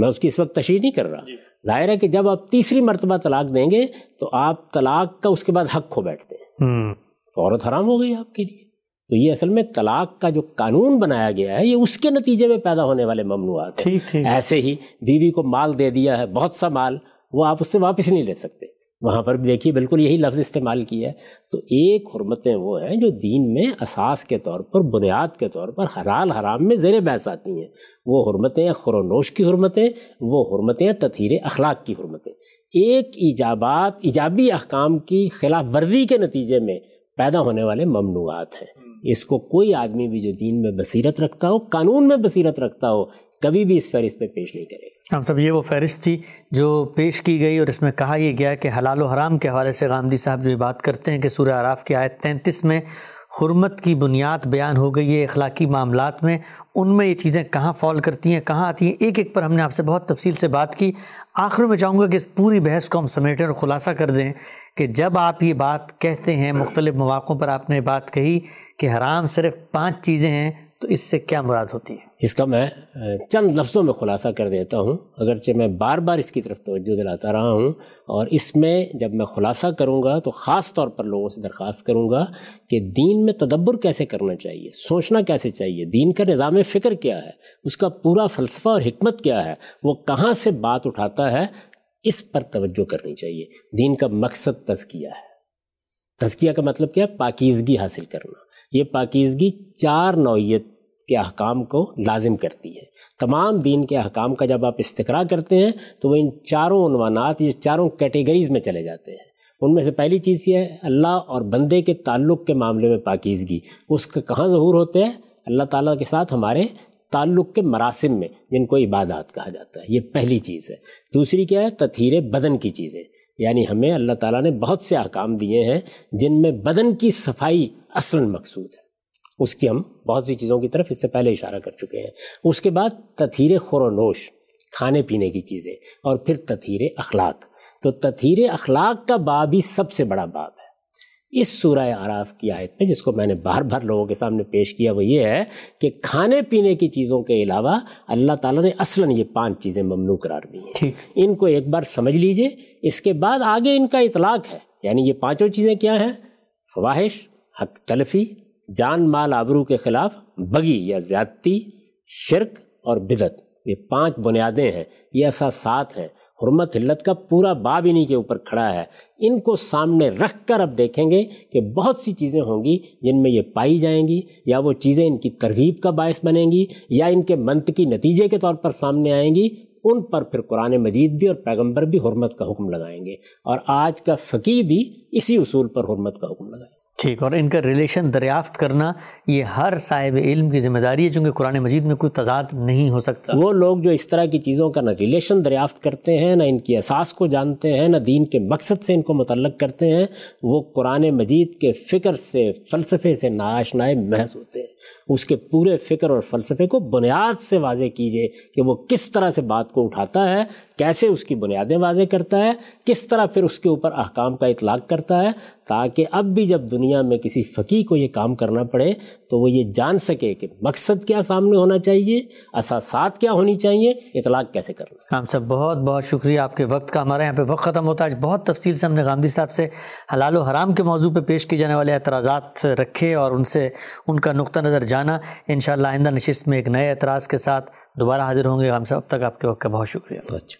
میں اس کی اس وقت تشریح نہیں کر رہا، ظاہر ہے کہ جب آپ تیسری مرتبہ طلاق دیں گے تو آپ طلاق کا اس کے بعد حق کھو بیٹھتے ہیں، تو عورت حرام ہو گئی آپ کے لیے. تو یہ اصل میں طلاق کا جو قانون بنایا گیا ہے یہ اس کے نتیجے میں پیدا ہونے والے ممنوعات ہیں. ایسے ہی بیوی کو مال دے دیا ہے، بہت سا مال، وہ آپ اس سے واپس نہیں لے سکتے، وہاں پر بھی دیکھیے بالکل یہی لفظ استعمال کیا ہے. تو ایک حرمتیں وہ ہیں جو دین میں اساس کے طور پر، بنیاد کے طور پر حلال حرام میں زیر بحث آتی ہیں. وہ حرمتیں ہیں خور و نوش کی حرمتیں، وہ حرمتیں ہیں تطہیر اخلاق کی حرمتیں. ایک ایجابات، ایجابی احکام کی خلاف ورزی کے نتیجے میں پیدا ہونے والے ممنوعات ہیں. اس کو کوئی آدمی بھی جو دین میں بصیرت رکھتا ہو، قانون میں بصیرت رکھتا ہو، کبھی بھی اس فہرست میں پیش نہیں کرے گا. ہم سب یہ وہ فہرست تھی جو پیش کی گئی، اور اس میں کہا یہ گیا کہ حلال و حرام کے حوالے سے غامدی صاحب جو یہ بات کرتے ہیں کہ سورہ اعراف کی آیت تینتیس میں حرمت کی بنیاد بیان ہو گئی ہے اخلاقی معاملات میں، ان میں یہ چیزیں کہاں فال کرتی ہیں، کہاں آتی ہیں، ایک ایک پر ہم نے آپ سے بہت تفصیل سے بات کی. آخر میں چاہوں گا کہ اس پوری بحث کو ہم سمیٹیں اور خلاصہ کر دیں کہ جب آپ یہ بات کہتے ہیں، مختلف مواقع پر آپ نے بات کہی کہ حرام صرف پانچ چیزیں ہیں، تو اس سے کیا مراد ہوتی ہے؟ اس کا میں چند لفظوں میں خلاصہ کر دیتا ہوں، اگرچہ میں بار بار اس کی طرف توجہ دلاتا رہا ہوں، اور اس میں جب میں خلاصہ کروں گا تو خاص طور پر لوگوں سے درخواست کروں گا کہ دین میں تدبر کیسے کرنا چاہیے، سوچنا کیسے چاہیے، دین کا نظام فکر کیا ہے، اس کا پورا فلسفہ اور حکمت کیا ہے، وہ کہاں سے بات اٹھاتا ہے، اس پر توجہ کرنی چاہیے۔ دین کا مقصد تزکیہ ہے۔ تزکیہ کا مطلب کیا ہے؟ پاکیزگی حاصل کرنا۔ یہ پاکیزگی چار نوعیت کے احکام کو لازم کرتی ہے۔ تمام دین کے احکام کا جب آپ استقراء کرتے ہیں تو وہ ان چاروں عنوانات، یہ چاروں کیٹیگریز میں چلے جاتے ہیں۔ ان میں سے پہلی چیز یہ ہے اللہ اور بندے کے تعلق کے معاملے میں پاکیزگی۔ اس کا کہاں ظہور ہوتے ہیں؟ اللہ تعالیٰ کے ساتھ ہمارے تعلق کے مراسم میں، جن کو عبادات کہا جاتا ہے۔ یہ پہلی چیز ہے۔ دوسری کیا ہے؟ تطہیر بدن کی چیزیں، یعنی ہمیں اللہ تعالیٰ نے بہت سے احکام دیے ہیں جن میں بدن کی صفائی اصلاً مقصود ہے، اس کی ہم بہت سی چیزوں کی طرف اس سے پہلے اشارہ کر چکے ہیں۔ اس کے بعد تطہیر خور و نوش، کھانے پینے کی چیزیں، اور پھر تطہیر اخلاق۔ تو تطہیر اخلاق کا باب ہی سب سے بڑا باب ہے۔ اس سورہ اعراف کی آیت میں، جس کو میں نے بار بار لوگوں کے سامنے پیش کیا، وہ یہ ہے کہ کھانے پینے کی چیزوں کے علاوہ اللہ تعالیٰ نے اصلاً یہ پانچ چیزیں ممنوع قرار دی ہیں۔ ان کو ایک بار سمجھ لیجئے، اس کے بعد آگے ان کا اطلاق ہے۔ یعنی یہ پانچوں چیزیں کیا ہیں؟ فواہش، حق تلفی، جان مال آبرو کے خلاف بغی یا زیادتی، شرک اور بدعت۔ یہ پانچ بنیادیں ہیں، یہ اساسات ہیں۔ حرمت حلت کا پورا باب انہی کے اوپر کھڑا ہے۔ ان کو سامنے رکھ کر اب دیکھیں گے کہ بہت سی چیزیں ہوں گی جن میں یہ پائی جائیں گی، یا وہ چیزیں ان کی ترغیب کا باعث بنیں گی، یا ان کے منطقی نتیجے کے طور پر سامنے آئیں گی۔ ان پر پھر قرآن مجید بھی اور پیغمبر بھی حرمت کا حکم لگائیں گے، اور آج کا فقیہ بھی اسی اصول پر حرمت کا حکم لگائیں گے۔ ٹھیک، اور ان کا ریلیشن دریافت کرنا یہ ہر صاحب علم کی ذمہ داری ہے، چونکہ قرآن مجید میں کوئی تضاد نہیں ہو سکتا۔ وہ لوگ جو اس طرح کی چیزوں کا نہ ریلیشن دریافت کرتے ہیں، نہ ان کی اساس کو جانتے ہیں، نہ دین کے مقصد سے ان کو متعلق کرتے ہیں، وہ قرآن مجید کے فکر سے، فلسفے سے ناآشنائے محض ہوتے ہیں۔ اس کے پورے فکر اور فلسفے کو بنیاد سے واضح کیجئے کہ وہ کس طرح سے بات کو اٹھاتا ہے، کیسے اس کی بنیادیں واضح کرتا ہے، کس طرح پھر اس کے اوپر احکام کا اطلاق کرتا ہے، تاکہ اب بھی جب دنیا میں کسی فقیہ کو یہ کام کرنا پڑے تو وہ یہ جان سکے کہ مقصد کیا سامنے ہونا چاہیے، اساسات کیا ہونی چاہیے، اطلاق کیسے کرنا۔ ہم سب بہت بہت شکریہ آپ کے وقت کا۔ ہمارے یہاں پہ وقت ختم ہوتا ہے۔ آج بہت تفصیل سے ہم نے غامدی صاحب سے حلال و حرام کے موضوع پہ پیش کیے جانے والے اعتراضات رکھے اور ان سے ان کا نقطہ نظر جانا۔ انشاءاللہ آئندہ نشست میں ایک نئے اعتراض کے ساتھ دوبارہ حاضر ہوں گے۔ ہم سب، اب تک آپ کے وقت کا بہت شکریہ۔